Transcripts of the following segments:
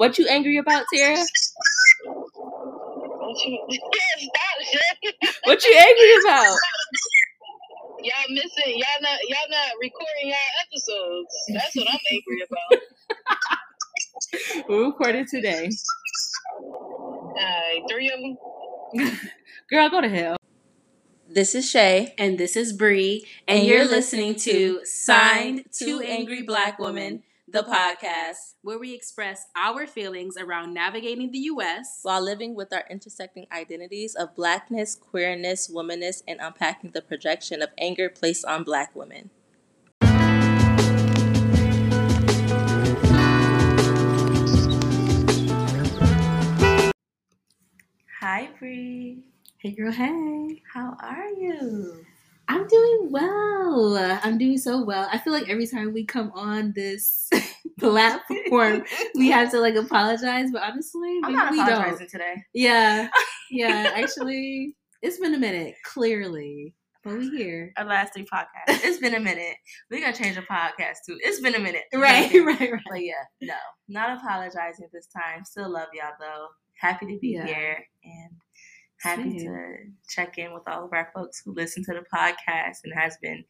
What you angry about, Tara? What you angry about? Y'all missing, y'all not recording y'all episodes. That's what I'm angry about. We recorded today. Three of them. Girl, go to hell. This is Shay. And this is Bree. And you're listening to Signed Two Angry Black Women, the podcast, where we express our feelings around navigating the U.S. while living with our intersecting identities of blackness, queerness, womanness, and unpacking the projection of anger placed on black women. Hi, Bree. Hey, girl. Hey. How are you? I'm doing well. I'm doing so well. I feel like every time we come on this platform, we have to apologize. But honestly, maybe we don't. I'm not apologizing today. Yeah. Actually, it's been a minute. Clearly, but we here. Our last three podcasts. It's been a minute. We gotta change the podcast too. It's been a minute. Right. But yeah, no, not apologizing this time. Still love y'all though. Happy to be here and happy to check in with all of our folks who listen to the podcast and has been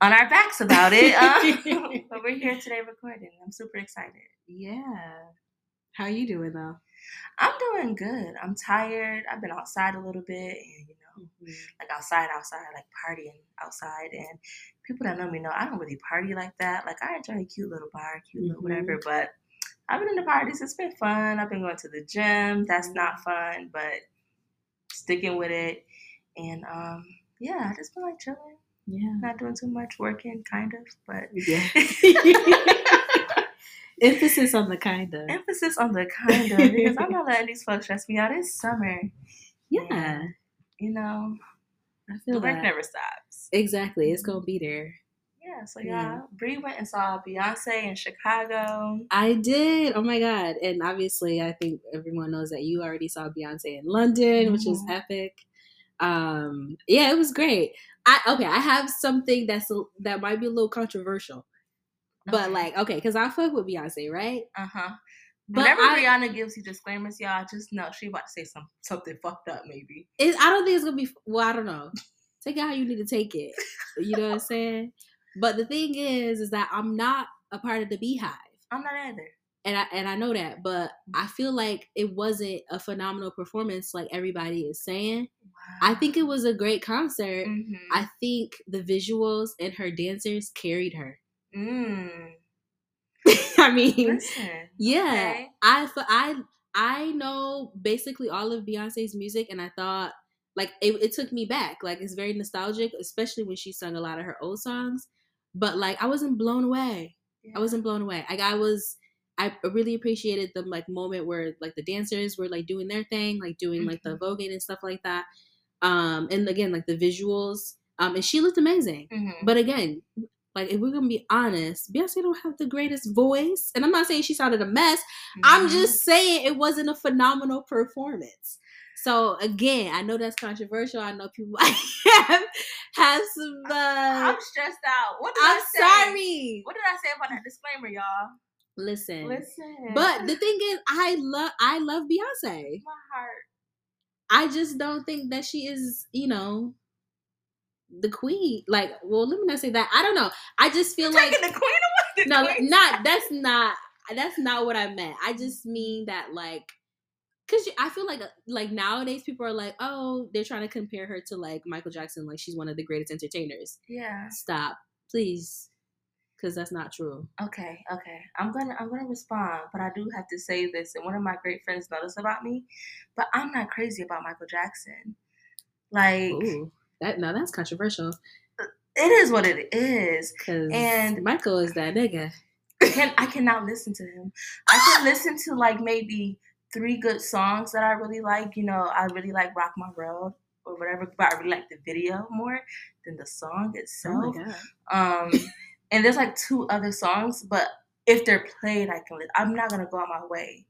on our backs about it. But we're here today recording. I'm super excited. Yeah. How are you doing, though? I'm doing good. I'm tired. I've been outside a little bit and, outside, partying outside. And people that know me know I don't really party like that. I enjoy a cute little bar, little whatever, but I've been in the parties. It's been fun. I've been going to the gym. That's not fun, but sticking with it, and I just been chilling, not doing too much, working kind of, but emphasis on the kind of because I'm not letting these folks stress me out. It's summer, and, I feel the work never stops. Exactly, it's gonna be there. Yeah, so y'all, Bree went and saw Beyonce in Chicago. I did. Oh my God. And obviously, I think everyone knows that you already saw Beyonce in London, which was epic. It was great. I have something that might be a little controversial. Okay. But because I fuck with Beyonce, right? Uh-huh. But whenever Rihanna gives you disclaimers, y'all, just know she about to say something fucked up maybe. I don't think it's going to be, I don't know. Take it how you need to take it. You know what I'm saying? But the thing is that I'm not a part of the Beehive. I'm not either. And I know that, but I feel like it wasn't a phenomenal performance like everybody is saying. Wow. I think it was a great concert. Mm-hmm. I think the visuals and her dancers carried her. Mm. I mean, listen. Yeah. Okay. I know basically all of Beyonce's music, and I thought it took me back. It's very nostalgic, especially when she sung a lot of her old songs. But I wasn't blown away. Yeah. I wasn't blown away. I really appreciated the moment where the dancers were doing their thing, doing the voguing and stuff like that. And again, the visuals. And she looked amazing. Mm-hmm. But again, if we're gonna be honest, Beyonce don't have the greatest voice. And I'm not saying she sounded a mess. Mm-hmm. I'm just saying it wasn't a phenomenal performance. So again, I know that's controversial. I know people have some. I'm stressed out. What did I say? I'm sorry. What did I say about that disclaimer, y'all? Listen. But the thing is, I love Beyonce. My heart. I just don't think that she is, the queen. Let me not say that. I don't know. I just feel taking the queen away. That's not what I meant. I just mean that because I feel like nowadays people are they're trying to compare her to Michael Jackson, she's one of the greatest entertainers. Yeah. Stop, please, because that's not true. Okay. I'm gonna respond, but I do have to say this, and one of my great friends noticed about me, but I'm not crazy about Michael Jackson. Ooh, that's controversial. It is what it is. And Michael is that nigga. I cannot listen to him. I can listen to maybe 3 good songs that I really like. I really like Rock My World or whatever, but I really like the video more than the song itself. Oh my God. And there's 2 other songs, but if they're played, I can listen. I'm not going to go out my way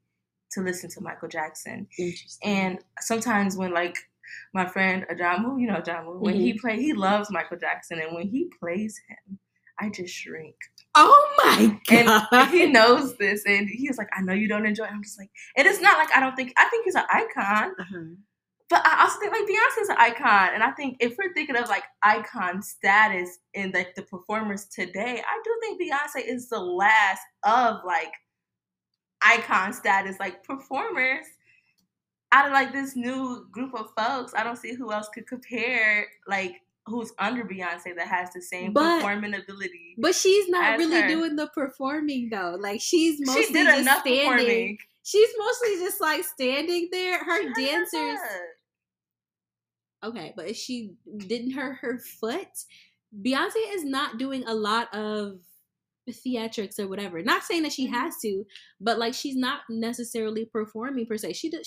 to listen to Michael Jackson. Interesting. And sometimes when my friend Ajamu, when he loves Michael Jackson, and when he plays him, I just shrink. Oh my God. And he knows this, and he's like, I know you don't enjoy it. I'm just like, and it's not like I think he's an icon. Uh-huh. But I also think, like, Beyonce's an icon. And I think if we're thinking of, like, icon status in, like, the performers today, I do think Beyonce is the last of, like, icon status, like, performers. Out of, like, this new group of folks, I don't see who else could compare, like, who's under Beyonce that has the same performing ability. But she's not really doing the performing, though. Like, she's mostly just standing. Performing. She's mostly just, like, standing there. Her dancers... Okay, but if she didn't hurt her foot, Beyonce is not doing a lot of theatrics or whatever. Not saying that she has to, but, like, she's not necessarily performing, per se. She put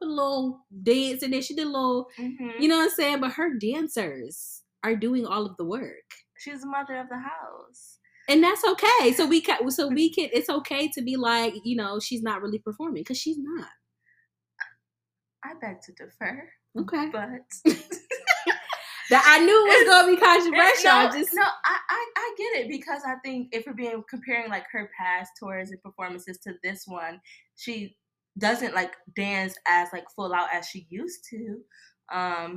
a little dance in there. She did a little... Mm-hmm. You know what I'm saying? But her dancers are doing all of the work. She's the mother of the house. And that's okay. So we can. It's okay to be like, you know, she's not really performing, because she's not. I beg to defer. Okay, but that I knew was gonna be controversial. I get it, because I think if we're comparing like her past tours and performances to this one, she doesn't like dance as like full out as she used to. I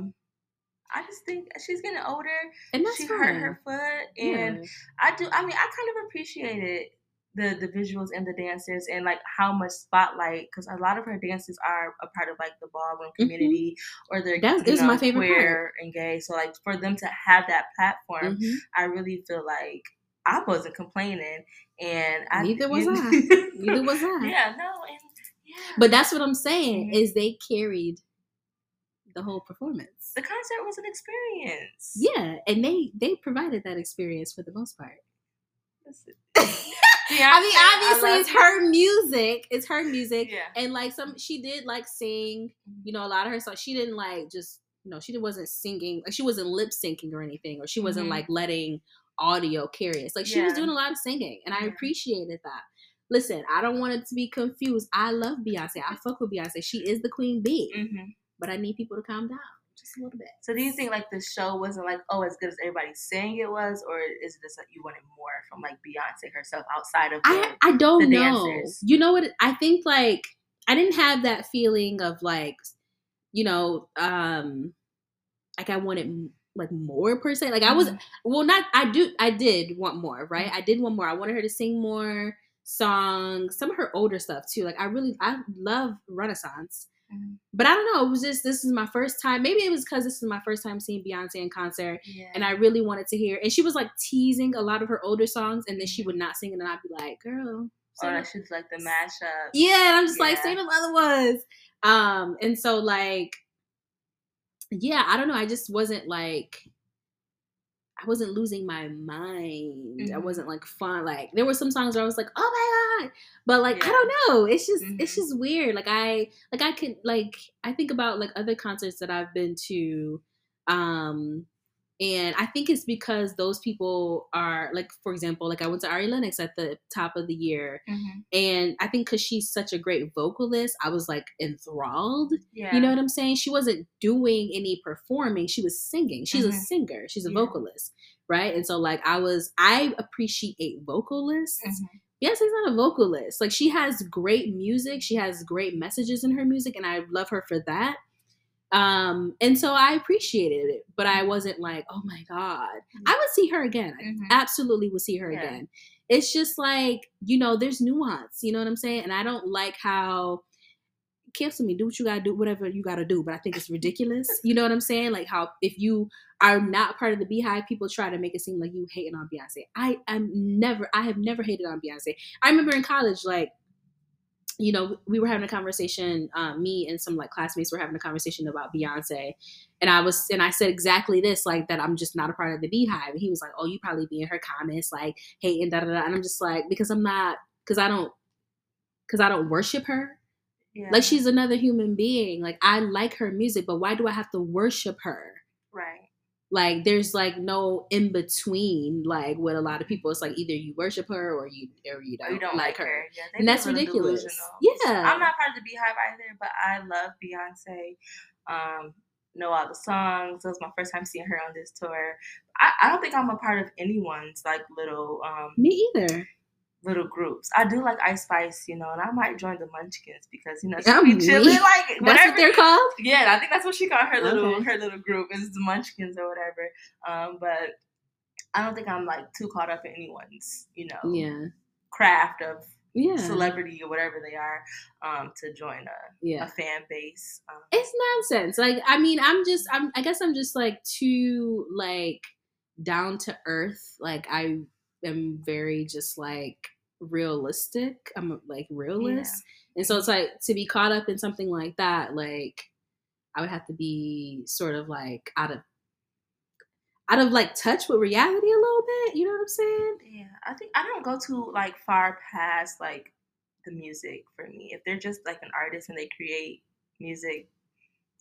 just think she's getting older, and that's hurt her foot, and yeah. I kind of appreciated the visuals and the dancers, and like how much spotlight, because a lot of her dances are a part of like the ballroom community, mm-hmm. or they're my favorite queer part. And gay. So like for them to have that platform, mm-hmm. I really feel like I wasn't complaining, and neither was I. Yeah, no, and yeah. But that's what I'm saying, mm-hmm. is they carried the whole performance. The concert was an experience. Yeah, and they provided that experience for the most part. Yeah, I mean, obviously it's her music, yeah. And like she did like sing, you know, a lot of her songs. She didn't like just, you know, she wasn't singing, like she wasn't lip syncing or anything, or she wasn't mm-hmm. like letting audio carry us. Like she was doing a lot of singing, and I appreciated that. Listen, I don't want it to be confused. I love Beyonce. I fuck with Beyonce. She is the queen bee. Mm-hmm. But I need people to calm down just a little bit. So do you think like the show wasn't like, oh, as good as everybody's saying it was, or is it just like you wanted more from like Beyonce herself outside of the dancers? You know what? I think like I didn't have that feeling of like, you know, like I wanted like more per se. Like I was I did want more, right? I did want more. I wanted her to sing more songs, some of her older stuff too. Like I love Renaissance. But I don't know, it was just, this is my first time. Maybe it was because this is my first time seeing Beyonce in concert, and I really wanted to hear. And she was like teasing a lot of her older songs, and then she would not sing, and then I'd be like, girl. Or she's like the mashup. Yeah, and I'm just like, say them other ones. And so like, yeah, I don't know. I just wasn't like, I wasn't losing my mind. Mm-hmm. I wasn't like fun. Like there were some songs where I was like, "Oh my God," but like I don't know. It's just it's just weird. Like I think about like other concerts that I've been to, and I think it's because those people are like, for example, like I went to Ari Lennox at the top of the year, and I think because she's such a great vocalist, I was like enthralled. Yeah. You know what I'm saying? She wasn't doing any performing; she was singing. She's a singer. She's a vocalist, right? And so, like, I appreciate vocalists. Yes, she's not a vocalist. Like, she has great music. She has great messages in her music, and I love her for that. And so I appreciated it, but I wasn't like, oh my God, I would see her again. I absolutely would see her again. It's just like, you know, there's nuance, you know what I'm saying? And I don't like how, cancel me, do what you gotta do, whatever you gotta do, but I think it's ridiculous. You know what I'm saying? Like how, if you are not part of the Beehive, people try to make it seem like you hating on Beyonce. I have never hated on Beyonce. I remember in college, like, you know, we were having a conversation, me and some like classmates were having a conversation about Beyonce. And I said exactly this, like that I'm just not a part of the Beehive. And he was like, oh, you probably be in her comments, like hating, da, da, da. And I'm just like, because I'm not, because I don't worship her. Yeah. Like she's another human being. Like I like her music, but why do I have to worship her? Right. Like there's like no in between, like with a lot of people, it's like either you worship her or you don't like her. Yeah, and that's ridiculous. Yeah, so I'm not part of the Beehive either, but I love Beyonce. know all the songs. That was my first time seeing her on this tour. I don't think I'm a part of anyone's like little me either. Little groups. I do like Ice Spice, you know, and I might join the Munchkins because you know she'll be chilling like whatever. That's what they're called. Yeah, I think that's what she called her little her little group is the Munchkins or whatever. But I don't think I'm like too caught up in anyone's, you know, craft of celebrity or whatever they are, to join a fan base. It's nonsense. Like I mean, I guess I'm just like too like down to earth. Like I'm very just like realistic. I'm a, like realist, and so it's like to be caught up in something like that. Like I would have to be sort of like out of like touch with reality a little bit. You know what I'm saying? Yeah, I think I don't go too like far past like the music for me. If they're just like an artist and they create music,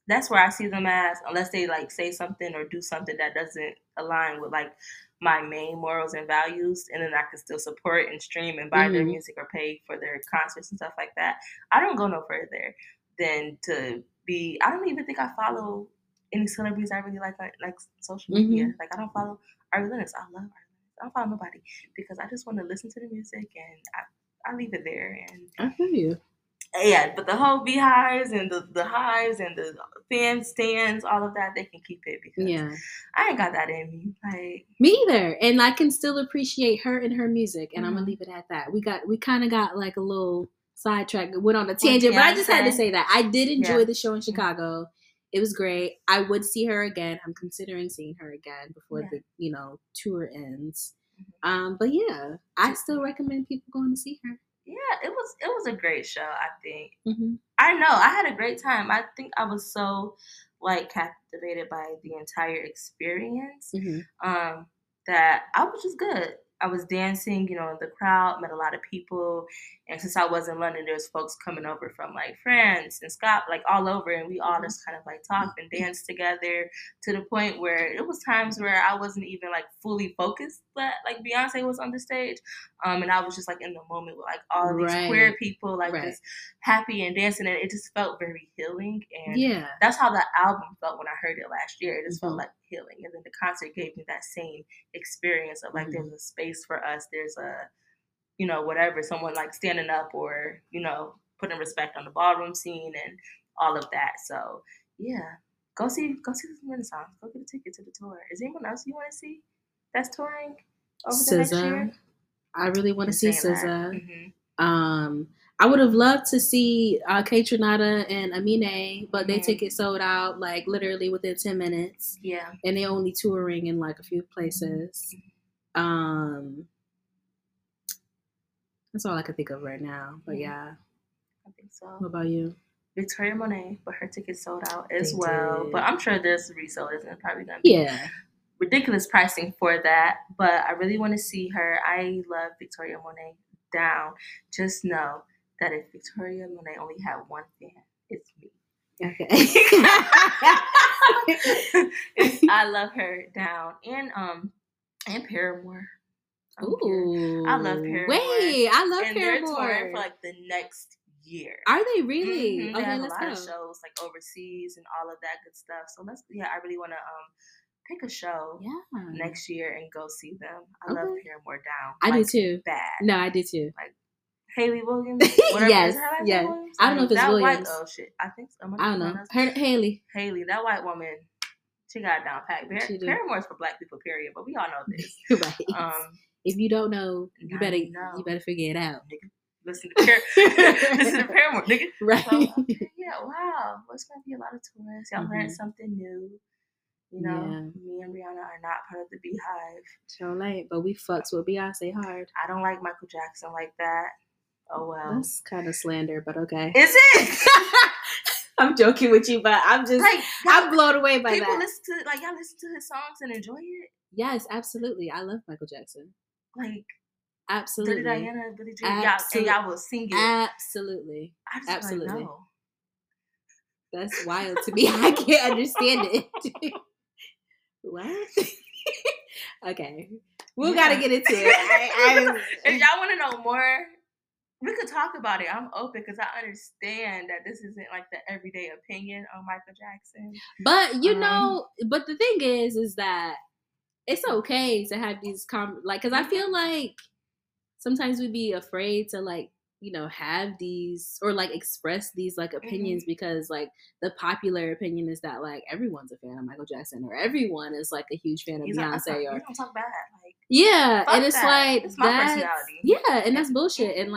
that's where I see them as. Unless they like say something or do something that doesn't align with like my main morals and values, and then I can still support and stream and buy their music or pay for their concerts and stuff like that. I don't go no further than to be. I don't even think I follow any celebrities I really like social media. Like I don't follow Ari Lennox. I love Ari Lennox. I don't follow nobody because I just want to listen to the music and I leave it there. And I feel you. Yeah, but the whole beehives and the hives and the fan stands, all of that, they can keep it because I ain't got that in me. Like me either. And I can still appreciate her and her music, and I'm gonna leave it at that. We kind of got like a little sidetrack, went on a tangent, but I just had to say that I did enjoy the show in Chicago. It was great. I would see her again. I'm considering seeing her again before the tour ends. But yeah, I still recommend people going to see her. Yeah, it was a great show, I think. I know. I had a great time. I think I was so, like, captivated by the entire experience that I was just good. I was dancing, you know, in the crowd, met a lot of people. And since I was in London, there was folks coming over from, like, France and Scotland, like, all over. And we all just kind of, like, talked and danced together to the point where it was times where I wasn't even, like, fully focused that, like, Beyonce was on the stage. And I was just, like, in the moment with, like, all these queer people, like, just happy and dancing. And it just felt very healing. And that's how the album felt when I heard it last year. It just felt like healing. And then the concert gave me that same experience of, like, there's a space for us. There's a, you know, whatever, someone like standing up or, you know, putting respect on the ballroom scene and all of that. So, yeah, go see the Renaissance. Go get a ticket to the tour. Is anyone else you want to see that's touring over the next year? I really want to see SZA. I would have loved to see Kaytranada and Aminé, but their tickets sold out like literally within 10 minutes. Yeah. And they only touring in like a few places. That's all I can think of right now. But yeah. I think so. What about you? Victoria Monét, but her tickets sold out as well. But I'm sure there's resellers and probably gonna be ridiculous pricing for that. But I really want to see her. I love Victoria Monét down. Just know that if Victoria Monét only had one fan, it's me. Okay. I love her down. And Paramore. Ooh, I love Paramore. Wait, I love Paramore. They're touring for like the next year. Are they really? They have a lot of shows like overseas and all of that good stuff. So let's, I really want to pick a show next year and go see them. I love Paramore down. I do too. Bad. No, I do too. Like Hayley Williams. Yes. Williams? I don't know if it's that Williams. White, oh shit. I think so. I don't know. Hayley, that white woman. She got it down pat. Paramore's for black people, period. But we all know this. Right. If you don't know, you better figure it out. Nigga. Listen to Paramore, nigga. Right. So, okay, wow. Well, it's going to be a lot of tourists. Y'all learned something new. You know, me and Rihanna are not part of the beehive. Chill late, but we fucks with Beyonce hard. I don't like Michael Jackson like that. Oh, well. That's kind of slander, but okay. Is it? I'm joking with you, but I'm just, like, I'm blown away by that. Y'all listen to his songs and enjoy it? Yes, absolutely. I love Michael Jackson. Like, absolutely. Dirty Diana, Billie Jean, y'all will sing it. Absolutely. I just like, no. That's wild to me. I can't understand it. What? Okay. We'll gotta get into it. If y'all want to know more, we could talk about it. I'm open because I understand that this isn't like the everyday opinion on Michael Jackson. But you know, but the thing is that it's okay to have these because I feel like sometimes we'd be afraid to have these or express these opinions because the popular opinion is that everyone's a fan of Michael Jackson or everyone is a huge fan of Beyonce or you don't talk about that. And it's that. It's my personality. Yeah, and that's bullshit. And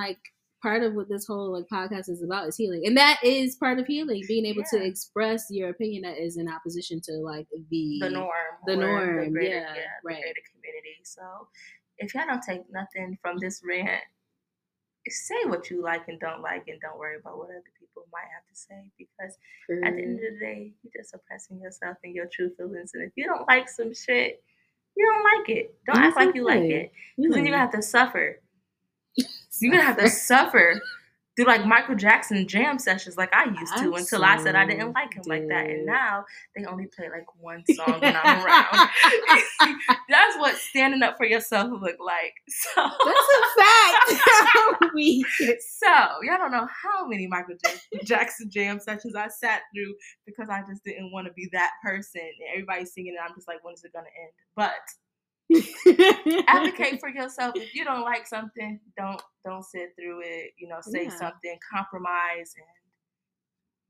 part of what this whole podcast is about is healing, and that is part of healing, being able to express your opinion that is in opposition to the norm, the greater, the greater community. So if y'all don't take nothing from this rant, say what you like and don't worry about what other people might have to say, because at the end of the day, you're just oppressing yourself and your true feelings. And if you don't like some shit, you don't like it. Don't act like you like it, because then you're gonna have to suffer. You're gonna have to suffer through Michael Jackson jam sessions like I used to until I said I didn't like him like that, and now they only play one song when I'm around. That's what standing up for yourself look like. So that's a fact. So y'all don't know how many Michael Jackson jam sessions I sat through because I just didn't want to be that person, and everybody's singing and I'm just like, when is it gonna end? But advocate for yourself. If you don't like something, don't sit through it, say something, compromise, and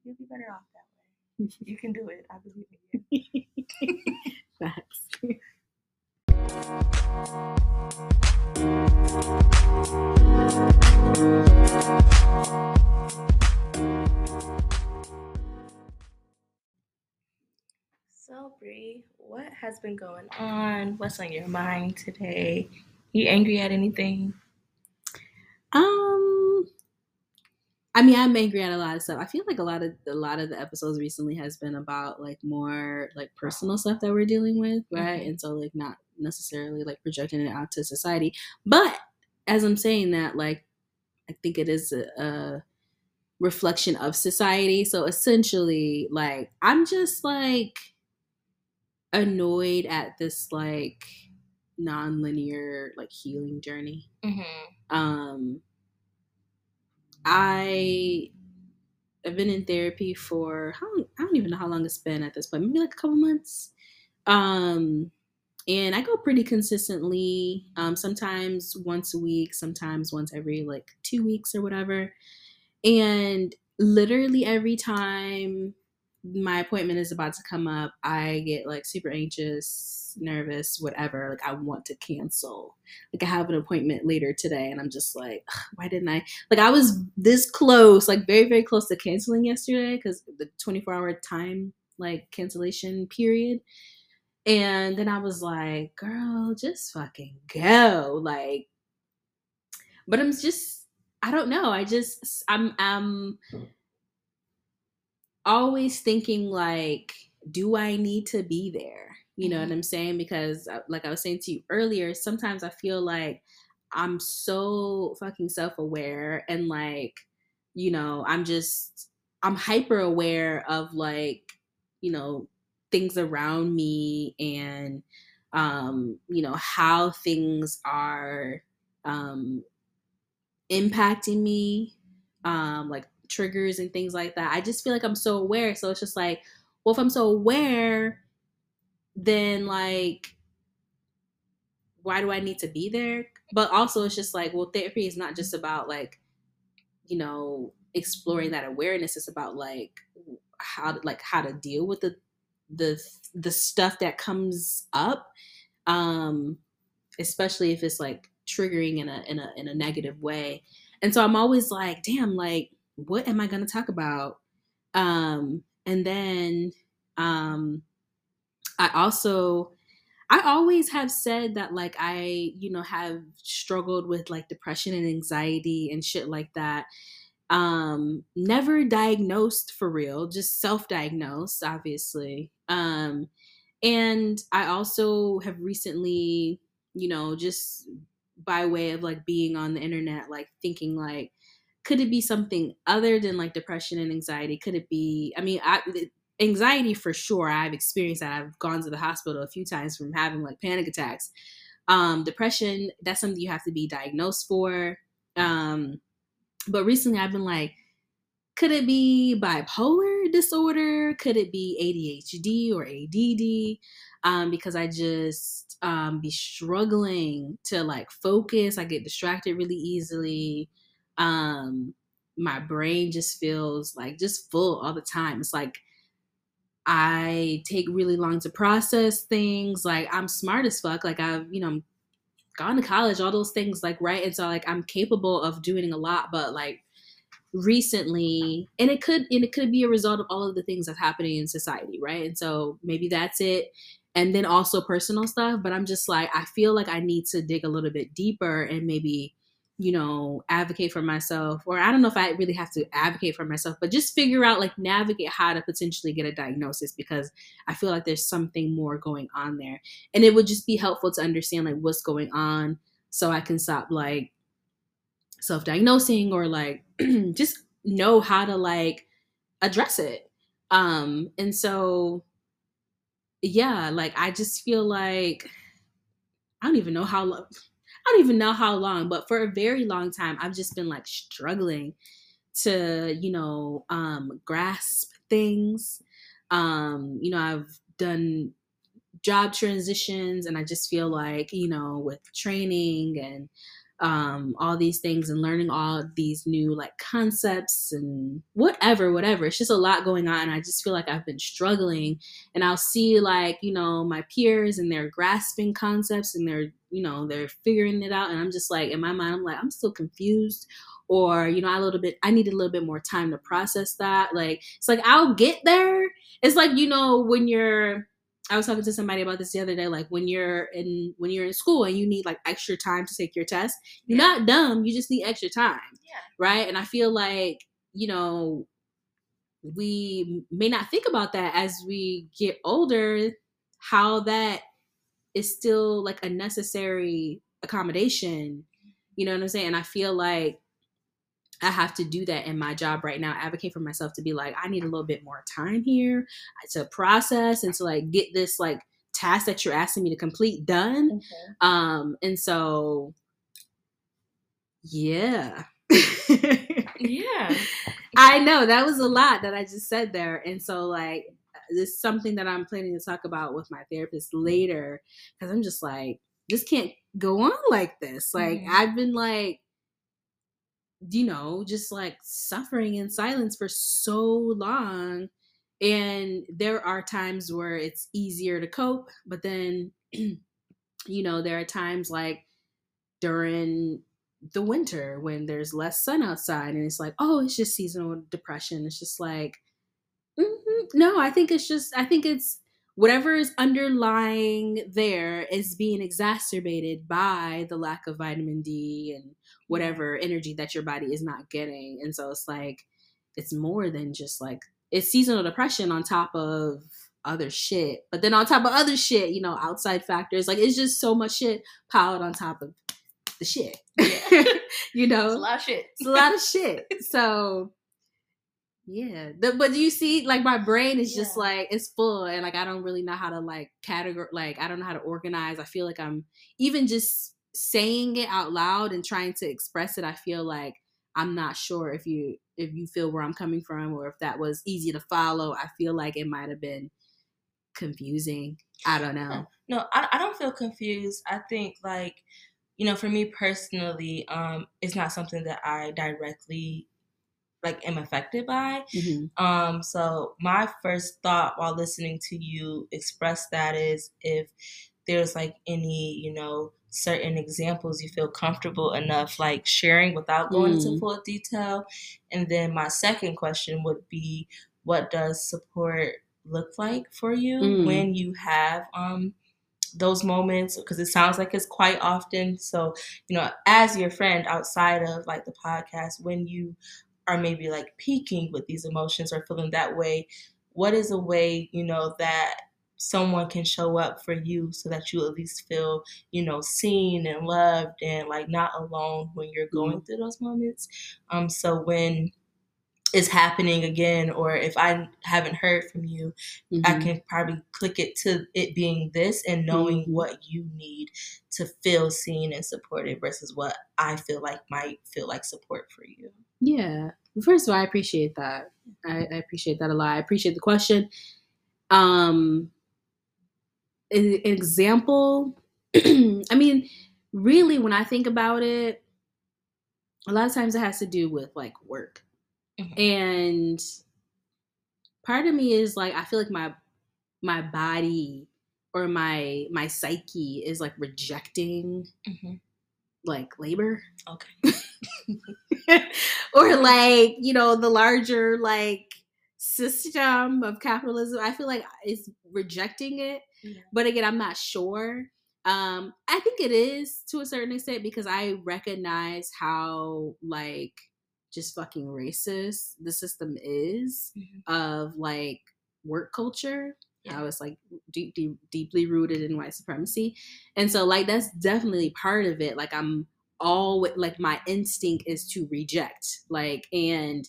you'll be better off that way. You can do it. I believe in you. So, Bree, what has been going on? What's on your mind today? You angry at anything? I mean, I'm angry at a lot of stuff. I feel like a lot of the episodes recently has been about more personal stuff that we're dealing with, right? Mm-hmm. And so not necessarily projecting it out to society. But as I'm saying that, I think it is a reflection of society. So essentially, I'm just annoyed at this non-linear healing journey. Mm-hmm. I've been in therapy for how long? I don't even know how long it's been at this point, maybe a couple months. And I go pretty consistently, sometimes once a week, sometimes once every 2 weeks or whatever. And literally every time my appointment is about to come up, I get super anxious, nervous, whatever. I want to cancel. I have an appointment later today, and I'm just why didn't I? I was this close, very, very close to canceling yesterday because the 24-hour time cancellation period. And then I was girl, just fucking go. But I'm just, I don't know. I'm always thinking do I need to be there? You know what I'm saying? Because I was saying to you earlier, sometimes I feel I'm so fucking self-aware and I'm hyper aware of things around me and how things are impacting me, triggers and things like that. I just feel I'm so aware. So it's just well, if I'm so aware, then why do I need to be there? But also it's just well, therapy is not just about exploring that awareness. It's about how to deal with the stuff that comes up, especially if it's triggering in a negative way. And so I'm always damn, what am I going to talk about? And then I always have said that I, have struggled with depression and anxiety and shit like that. Never diagnosed for real, just self-diagnosed, obviously. And I also have recently, just by way of being on the internet, thinking could it be something other than depression and anxiety? Could it be, anxiety for sure. I've experienced that. I've gone to the hospital a few times from having panic attacks. Depression, that's something you have to be diagnosed for. But recently I've been like, could it be bipolar disorder? Could it be ADHD or ADD? Because I just be struggling to like focus. I get distracted really easily. My brain just feels like just full all the time. It's like I take really long to process things. Like I'm smart as fuck. Like I've, you know, gone to college, all those things, like, right. And so like I'm capable of doing a lot, but like recently, and it could be a result of all of the things that's happening in society, right? And so maybe that's it. And then also personal stuff, but I'm just like, I feel like I need to dig a little bit deeper and maybe, you know, advocate for myself, or I don't know if I really have to advocate for myself, but just figure out, like, navigate how to potentially get a diagnosis, because I feel like there's something more going on there. And it would just be helpful to understand like what's going on so I can stop like self-diagnosing or like just know how to like address it. And so, yeah, like I just feel like I don't even know how long, but for a very long time, I've just been like struggling to, you know, grasp things. You know, I've done job transitions and I just feel like, you know, with training and all these things and learning all these new like concepts and whatever. It's just a lot going on. And I just feel like I've been struggling, and I'll see like, you know, my peers and they're grasping concepts and they're, you know, they're figuring it out. And I'm just like, in my mind, I'm like, I'm still confused, or, you know, I need a little bit more time to process that. Like, it's like, I'll get there. It's like, you know, I was talking to somebody about this the other day, like when you're in school and you need like extra time to take your test, you're not dumb, you just need extra time. Yeah. Right. And I feel like, you know, we may not think about that as we get older, how that is still like a necessary accommodation. You know what I'm saying? And I feel like I have to do that in my job right now, advocate for myself to be like, I need a little bit more time here to process and to like get this like task that you're asking me to complete done. Okay. And so, yeah. Yeah. I know that was a lot that I just said there. And so like, this is something that I'm planning to talk about with my therapist later, because I'm just like, this can't go on like this. Like I've been like, you know, just like suffering in silence for so long. And there are times where it's easier to cope, but then, you know, there are times like during the winter when there's less sun outside and it's like, oh, it's just seasonal depression. It's just like, no, I think it's whatever is underlying there is being exacerbated by the lack of vitamin D and whatever energy that your body is not getting. And so it's like, it's more than just like, it's seasonal depression on top of other shit. But then on top of other shit, you know, outside factors, like it's just so much shit piled on top of the shit. Yeah. You know? It's a lot of shit. It's a lot of shit. So... yeah. But do you see, like, my brain is just like, it's full. And like, I don't really know how to like I don't know how to organize. I feel like I'm even just saying it out loud and trying to express it. I feel like I'm not sure if you feel where I'm coming from or if that was easy to follow. I feel like it might've been confusing. I don't know. No, I don't feel confused. I think like, you know, for me personally, it's not something that I directly like am affected by. Mm-hmm. So my first thought while listening to you express that is if there's like any, you know, certain examples you feel comfortable enough like sharing without going into full detail. And then my second question would be, what does support look like for you when you have those moments, because it sounds like it's quite often. So, you know, as your friend outside of like the podcast, when you are maybe like peaking with these emotions or feeling that way, what is a way, you know, that someone can show up for you so that you at least feel, you know, seen and loved and like not alone when you're going through those moments? So when it's happening again, or if I haven't heard from you, I can probably click it to it being this and knowing what you need to feel seen and supported versus what I feel like might feel like support for you. Yeah. First of all, I appreciate that. I appreciate that a lot. I appreciate the question. An example, I mean, really, when I think about it, a lot of times it has to do with like work. Mm-hmm. And part of me is like, I feel like my body or my psyche is like rejecting mm-hmm. like labor. Okay. Or like, you know, the larger like system of capitalism. I feel like it's rejecting it. Yeah. But again, I'm not sure. I think it is to a certain extent because I recognize how like just fucking racist the system is mm-hmm. of like work culture. Yeah. How it's like deeply rooted in white supremacy. And so like that's definitely part of it. Like I'm always like my instinct is to reject. Like, and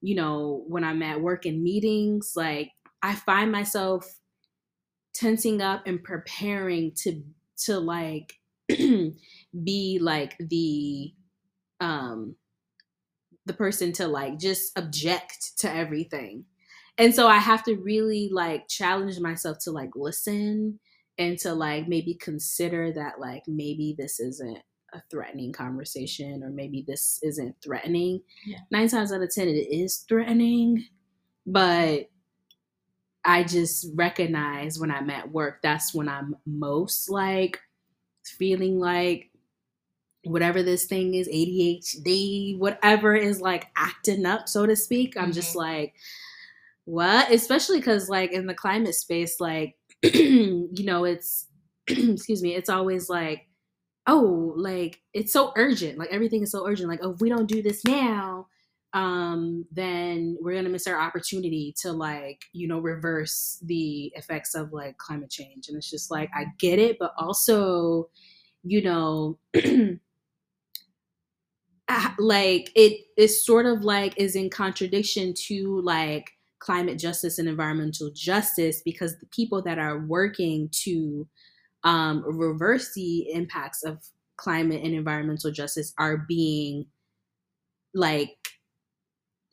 you know, when I'm at work in meetings, like I find myself tensing up and preparing to like be like the person to like just object to everything. And so I have to really like challenge myself to like listen and to like maybe consider that like maybe this isn't a threatening conversation or maybe this isn't threatening. Yeah. 9 times out of 10 it is threatening, but I just recognize when I'm at work, that's when I'm most like feeling like whatever this thing is, ADHD, whatever is like acting up, so to speak. I'm mm-hmm. just like, what? Especially because like in the climate space, like, you know, it's, excuse me, it's always like, oh, like it's so urgent. Like everything is so urgent. Like, oh, if we don't do this now, then we're gonna miss our opportunity to like, you know, reverse the effects of like climate change. And it's just like, I get it, but also, you know, like it is sort of like is in contradiction to like climate justice and environmental justice, because the people that are working to reverse the impacts of climate and environmental justice are being like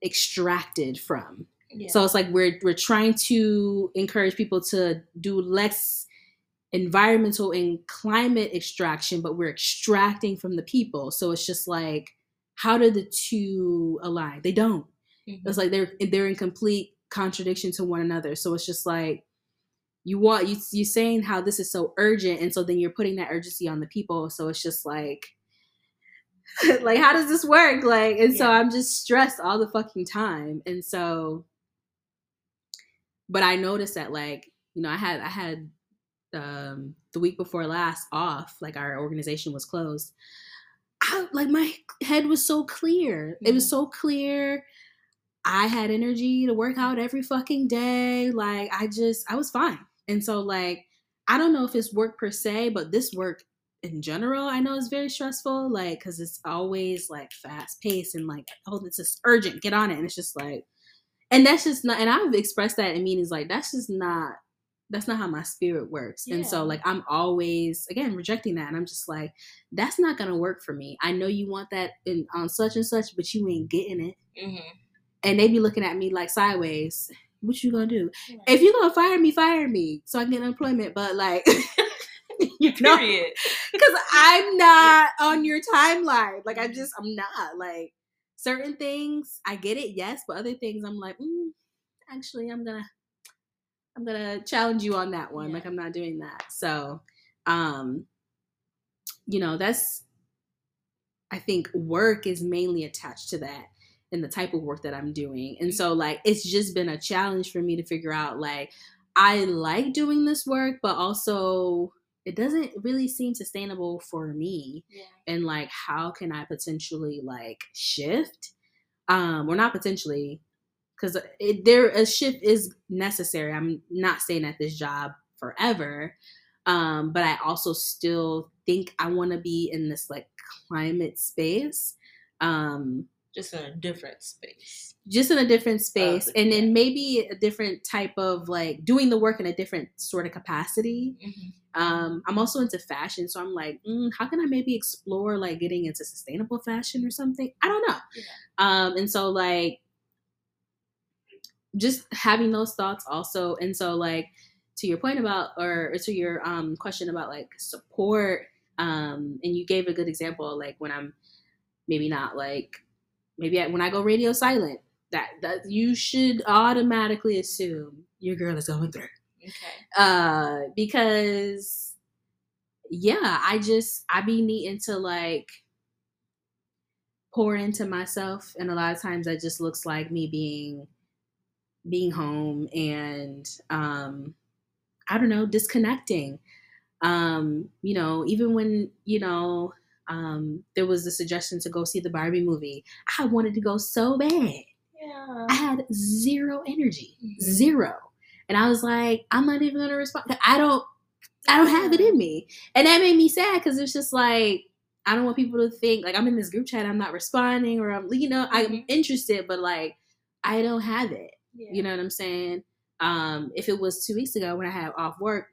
extracted from. Yeah. So it's like we're trying to encourage people to do less environmental and climate extraction, but we're extracting from the people. So it's just like, how do the two align? They don't. Mm-hmm. It's like they're in complete contradiction to one another. So it's just like you're saying how this is so urgent, and so then you're putting that urgency on the people. So it's just like like, how does this work? Like, and yeah. So I'm just stressed all the fucking time. And so, but I noticed that, like, you know, I had the week before last off, like our organization was closed. Like my head was so clear. Mm-hmm. It was so clear. I had energy to work out every fucking day. Like I was fine. And so like, I don't know if it's work per se, but this work in general, I know it's very stressful, like, because it's always like fast paced and like, oh, this is urgent, get on it. And it's just like, and that's just not, and I've expressed that in meetings, like, that's not how my spirit works. Yeah. And so like, I'm always, again, rejecting that. And I'm just like, that's not going to work for me. I know you want that on such and such, but you ain't getting it. Mm-hmm. And they be looking at me like sideways. What you going to do? Yeah. If you're going to fire me so I can get unemployment. But like... You know, because I'm not on your timeline. Like, I'm not. Like, certain things, I get it, yes. But other things, I'm like, actually, I'm gonna challenge you on that one. Yeah. Like, I'm not doing that. So, you know, that's, I think work is mainly attached to that and the type of work that I'm doing. And so, like, it's just been a challenge for me to figure out, like, I like doing this work, but also... it doesn't really seem sustainable for me. Yeah. And like, how can I potentially like shift? Or not potentially, because a shift is necessary. I'm not staying at this job forever. But I also still think I want to be in this like climate space. Just in a different space. Just in a different space. And then maybe a different type of, like, doing the work in a different sort of capacity. Mm-hmm. I'm also into fashion. So I'm like, how can I maybe explore, like, getting into sustainable fashion or something? I don't know. Yeah. And so, like, just having those thoughts also. And so, like, to your point about, or to your question about, like, support. And you gave a good example, like, when I'm maybe not, like, when I go radio silent, that you should automatically assume your girl is going through. Okay. Because, yeah, I be needing to, like, pour into myself. And a lot of times that just looks like me being home and, I don't know, disconnecting. You know, even when, you know, there was a suggestion to go see the Barbie movie. I wanted to go so bad. Yeah. I had zero energy. Mm-hmm. Zero. And I was like, I'm not even going to respond. I don't have it in me. And that made me sad because it's just like, I don't want people to think, like, I'm in this group chat, I'm not responding, or I'm, you know, mm-hmm. I'm interested, but, like, I don't have it. Yeah. You know what I'm saying? If it was 2 weeks ago when I had off work,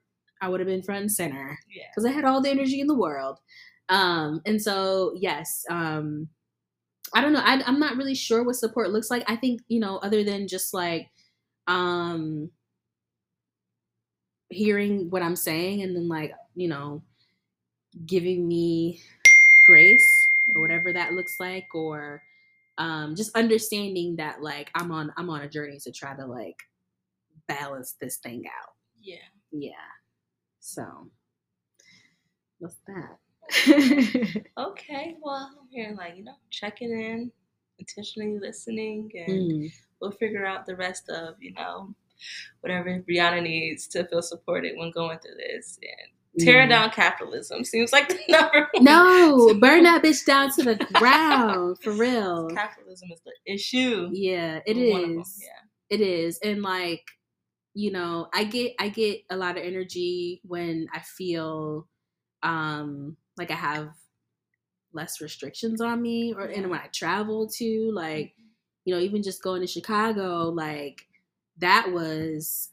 I would have been front and center because I had all the energy in the world. And so, yes, I don't know. I'm not really sure what support looks like. I think, you know, other than just like, hearing what I'm saying and then, like, you know, giving me grace or whatever that looks like, or, just understanding that, like, I'm on a journey to try to, like, balance this thing out. Yeah. Yeah. So what's that? Okay, well, I'm here, like, you know, checking in, intentionally listening, and we'll figure out the rest of, you know, whatever Brianna needs to feel supported when going through this. And tearing down capitalism seems like the number one. No, burn that bitch down to the ground, for real. Capitalism is the issue. Yeah, it is. Yeah. It is. And, like, you know, I get a lot of energy when I feel like I have less restrictions on me, or and when I travel to, like, you know, even just going to Chicago, like, that was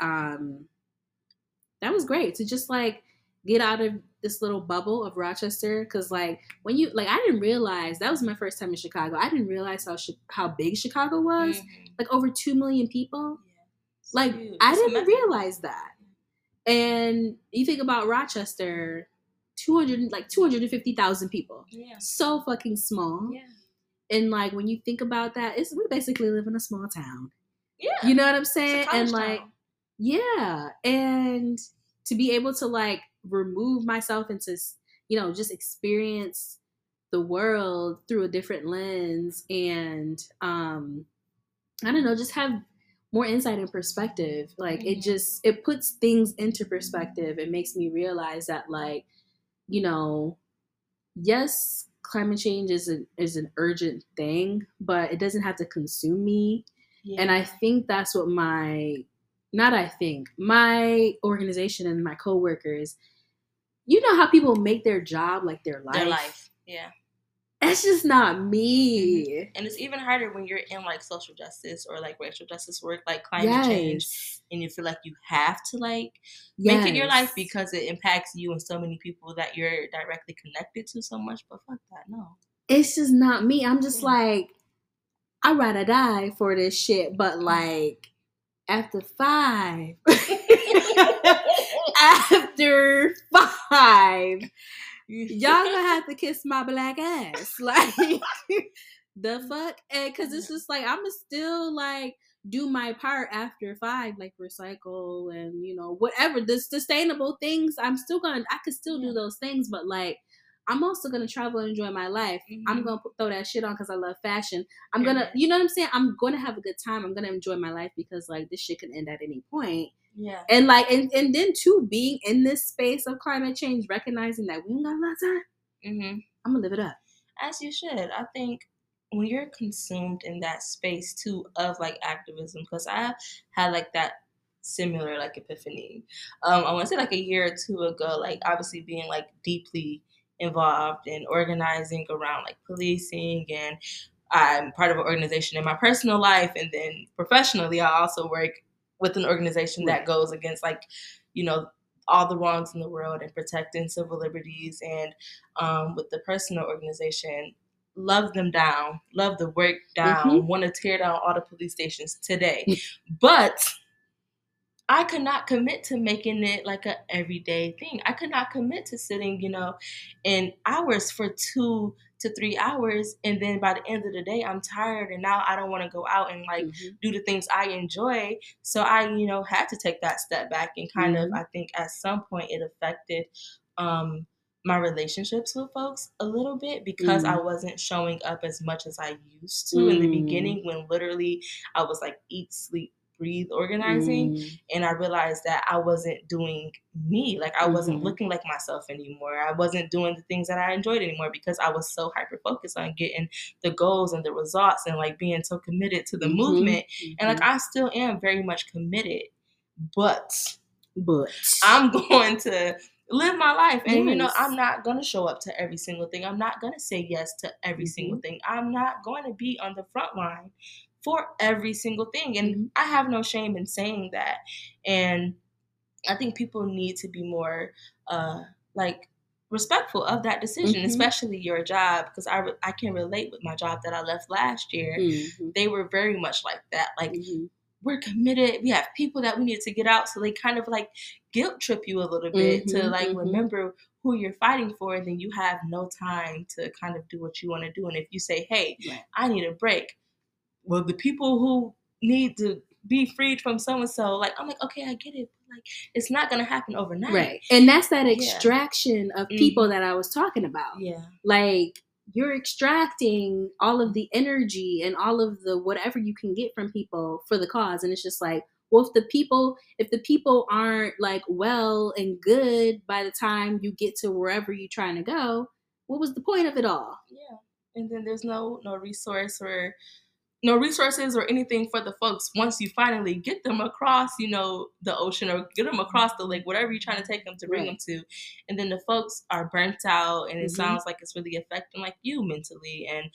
great to just, like, get out of this little bubble of Rochester. Cause, like, when you, like, I didn't realize, that was my first time in Chicago. I didn't realize how big Chicago was, like, over 2 million people. Yeah. Like, dude, I didn't realize that. And you think about Rochester, 250,000 people. Yeah. So fucking small. Yeah. And, like, when you think about that, we basically live in a small town. Yeah. You know what I'm saying? And, like, town. Yeah. And to be able to, like, remove myself and to, you know, just experience the world through a different lens and, I don't know, just have more insight and perspective. Like, it puts things into perspective. It makes me realize that, like, you know, yes, climate change is an urgent thing, but it doesn't have to consume me. Yeah. And I think that's what my organization and my coworkers, you know how people make their job like their life? Their life, yeah. That's just not me. Mm-hmm. And it's even harder when you're in, like, social justice or, like, racial justice work, like climate change, and you feel like you have to, like, make it your life because it impacts you and so many people that you're directly connected to so much. But fuck that, no. It's just not me. I'm just like, I'd rather die for this shit, but, like, after five, y'all gonna have to kiss my black ass, like, the fuck. And cause it's just like, I'ma still, like, do my part after five, like, recycle and, you know, whatever the sustainable things. I could still do those things, but, like, I'm also gonna travel and enjoy my life. Mm-hmm. I'm gonna throw that shit on because I love fashion. I'm gonna, you know what I'm saying? I'm gonna have a good time. I'm gonna enjoy my life because, like, this shit can end at any point. Yeah. And, like, and then too, being in this space of climate change, recognizing that we ain't got a lot of time. Mm-hmm. I'm gonna live it up. As you should. I think when you're consumed in that space too of, like, activism, because I had, like, that similar, like, epiphany. I want to say, like, a year or two ago, like, obviously being, like, deeply involved in organizing around, like, policing and I'm part of an organization in my personal life, and then professionally I also work with an organization that goes against, like, you know, all the wrongs in the world and protecting civil liberties. And with the personal organization, love them down, love the work down, want to tear down all the police stations today. But I could not commit to making it like an everyday thing. I could not commit to sitting, you know, in hours for 2 to 3 hours. And then by the end of the day, I'm tired. And now I don't want to go out and like do the things I enjoy. So I, you know, had to take that step back and kind of, I think at some point it affected my relationships with folks a little bit, because I wasn't showing up as much as I used to in the beginning, when literally I was like eat, sleep, breathe organizing. And I realized that I wasn't doing me. Like I wasn't looking like myself anymore. I wasn't doing the things that I enjoyed anymore, because I was so hyper focused on getting the goals and the results and like being so committed to the movement. And like I still am very much committed, but I'm going to live my life. And you know, I'm not going to show up to every single thing. I'm not going to say yes to every single thing. I'm not going to be on the front line for every single thing. And I have no shame in saying that. And I think people need to be more like respectful of that decision, especially your job, because I can relate with my job that I left last year. They were very much like that. Like we're committed. We have people that we need to get out. So they kind of like guilt trip you a little bit to like remember who you're fighting for. And then you have no time to kind of do what you want to do. And if you say, hey, I need a break. Well, the people who need to be freed from so-and-so, like, I'm like, okay, I get it. But like, it's not going to happen overnight. Right. And that's that extraction of people that I was talking about. Yeah. Like, you're extracting all of the energy and all of the whatever you can get from people for the cause. And it's just like, well, if the people aren't like well and good by the time you get to wherever you're trying to go, what was the point of it all? Yeah. And then there's no resource or... no resources or anything for the folks once you finally get them across, you know, the ocean or get them across the lake, whatever you're trying to take them to bring them to. And then the folks are burnt out, and it sounds like it's really affecting like you mentally. And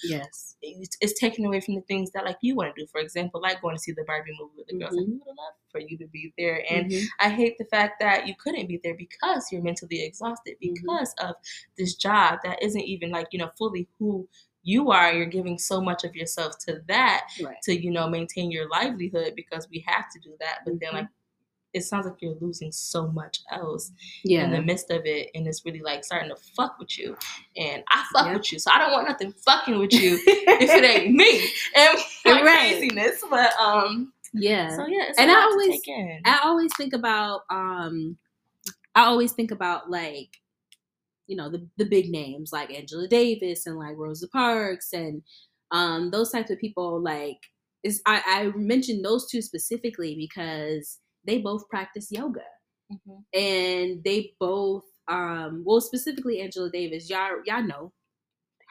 it's taken away from the things that like you want to do. For example, like going to see the Barbie movie with the girls. Like, we would have loved for you to be there. And I hate the fact that you couldn't be there because you're mentally exhausted because of this job that isn't even like, you know, fully who you are. You're giving so much of yourself to that to, you know, maintain your livelihood, because we have to do that. But then like, it sounds like you're losing so much else in the midst of it. And it's really like starting to fuck with you. And I fuck with you. So I don't want nothing fucking with you if it ain't me and my craziness. But, so it's and I always think about, like, you know, the big names like Angela Davis and like Rosa Parks and those types of people. Like, I mentioned those two specifically because they both practice yoga and they both, well, specifically Angela Davis, y'all know,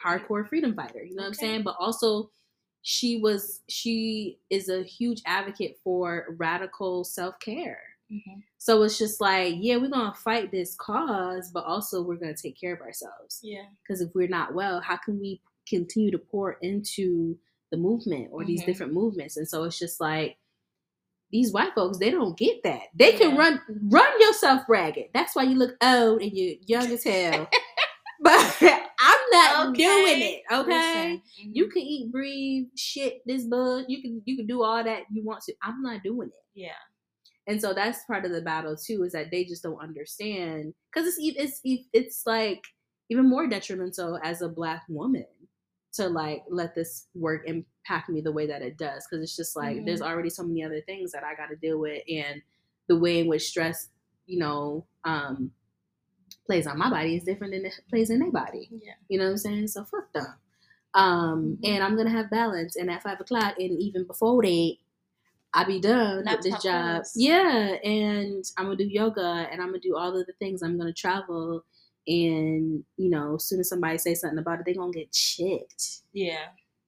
hardcore freedom fighter, you know what I'm saying? But also she is a huge advocate for radical self-care. So it's just like, yeah, we're going to fight this cause, but also we're going to take care of ourselves. Yeah. Because if we're not well, how can we continue to pour into the movement or these different movements? And so it's just like, these white folks, they don't get that. They can run yourself ragged. That's why you look old and you're young as hell. But I'm not doing it, okay? You can eat, breathe, shit, this bug. You can do all that you want to. I'm not doing it. Yeah. And so that's part of the battle too, is that they just don't understand, because it's like even more detrimental as a Black woman to like let this work impact me the way that it does, because it's just like there's already so many other things that I got to deal with, and the way in which stress, you know, plays on my body is different than it plays in their body. Yeah. You know what I'm saying? So fuck them. And I'm gonna have balance, and at 5 o'clock, and even before they. I'll be done with this job. Yeah. And I'm going to do yoga, and I'm going to do all of the things. I'm going to travel. And, you know, as soon as somebody says something about it, they're going to get checked. Yeah.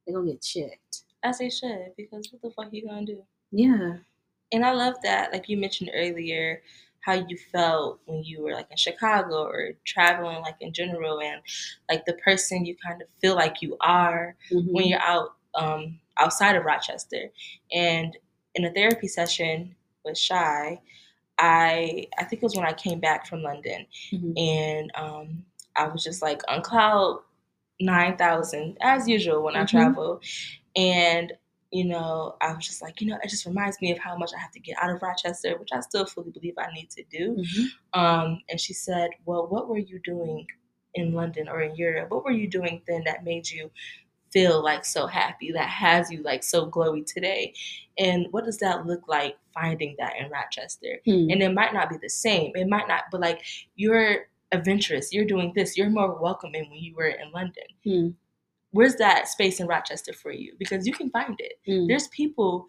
They're going to get checked. As they should, because what the fuck are you going to do? Yeah. And I love that, like you mentioned earlier, how you felt when you were like in Chicago or traveling like in general, and like the person you kind of feel like you are when you're out outside of Rochester. And in a therapy session with Shay, I think it was when I came back from London, mm-hmm. and I was just like on cloud 9,000 as usual when mm-hmm. I travel. And, you know, I was just like, you know, it just reminds me of how much I have to get out of Rochester, which I still fully believe I need to do. Mm-hmm. And she said, well, what were you doing in London or in Europe? What were you doing then that made you feel like so happy, that has you like so glowy today? And what does that look like finding that in Rochester? Mm. And it might not be the same. It might not, but like you're adventurous, you're doing this, you're more welcoming when you were in London. Mm. Where's that space in Rochester for you? Because you can find it. Mm. There's people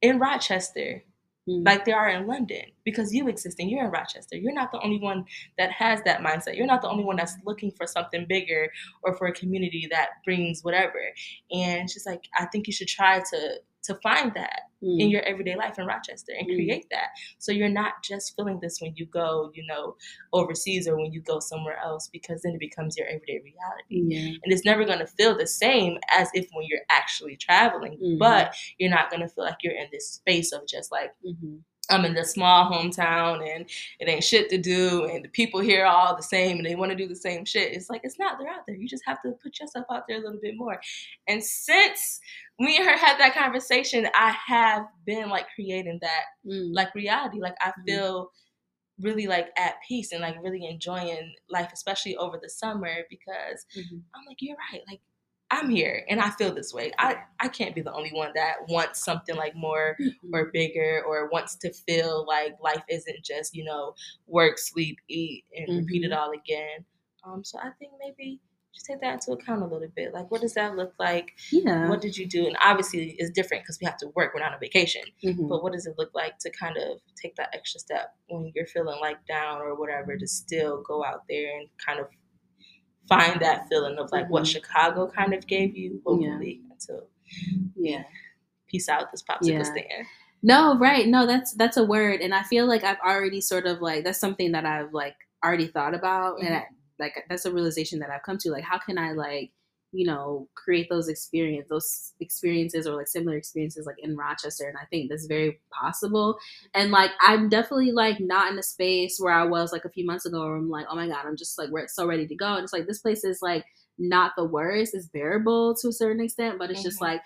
in Rochester like there are in London, because you exist and you're in Rochester. You're not the only one that has that mindset. You're not the only one that's looking for something bigger or for a community that brings whatever. And she's like, I think you should try to find that in your everyday life in Rochester and create that. So you're not just feeling this when you go, you know, overseas or when you go somewhere else, because then it becomes your everyday reality. Yeah. And it's never going to feel the same as if when you're actually traveling, but you're not going to feel like you're in this space of just like, I'm in this small hometown and it ain't shit to do and the people here are all the same and they want to do the same shit. It's like, it's not, they're out there. You just have to put yourself out there a little bit more. And since me and her had that conversation, I have been like creating that like reality. Like I feel really like at peace and like really enjoying life, especially over the summer, because I'm like, you're right. Like I'm here and I feel this way. I can't be the only one that wants something like more or bigger or wants to feel like life isn't just, you know, work, sleep, eat, and repeat it all again. So I think maybe just take that into account a little bit. Like, what does that look like? Yeah. What did you do? And obviously it's different because we have to work. We're not on vacation. But what does it look like to kind of take that extra step when you're feeling like down or whatever, to still go out there and kind of find that feeling of like what Chicago kind of gave you, hopefully, until peace out this popsicle stand. No, right. No, that's a word. And I feel like I've already sort of like, that's something that I've like already thought about. And I, like, that's a realization that I've come to, like, how can I like, you know, create those experiences or like similar experiences like in Rochester. And I think that's very possible. And like, I'm definitely like not in a space where I was like a few months ago where I'm like, oh my God, I'm just like, we're so ready to go. And it's like, this place is like not the worst. It's bearable to a certain extent, but it's just like,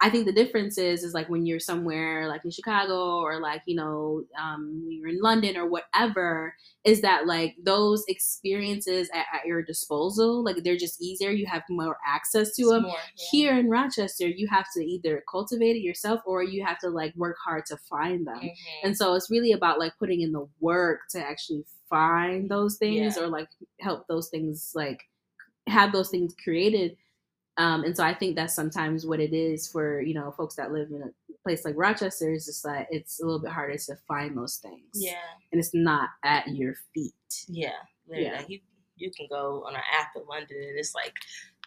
I think the difference is like when you're somewhere like in Chicago or like, you know, when you're in London or whatever, is that like those experiences at your disposal, like they're just easier. You have more access to them. Here in Rochester, you have to either cultivate it yourself or you have to like work hard to find them. And so it's really about like putting in the work to actually find those things or like help those things, like have those things created. And so I think that's sometimes what it is for, you know, folks that live in a place like Rochester, is just that it's a little bit harder to find those things. Yeah. And it's not at your feet. Yeah. Literally. Yeah. Like you can go on an app in London and it's like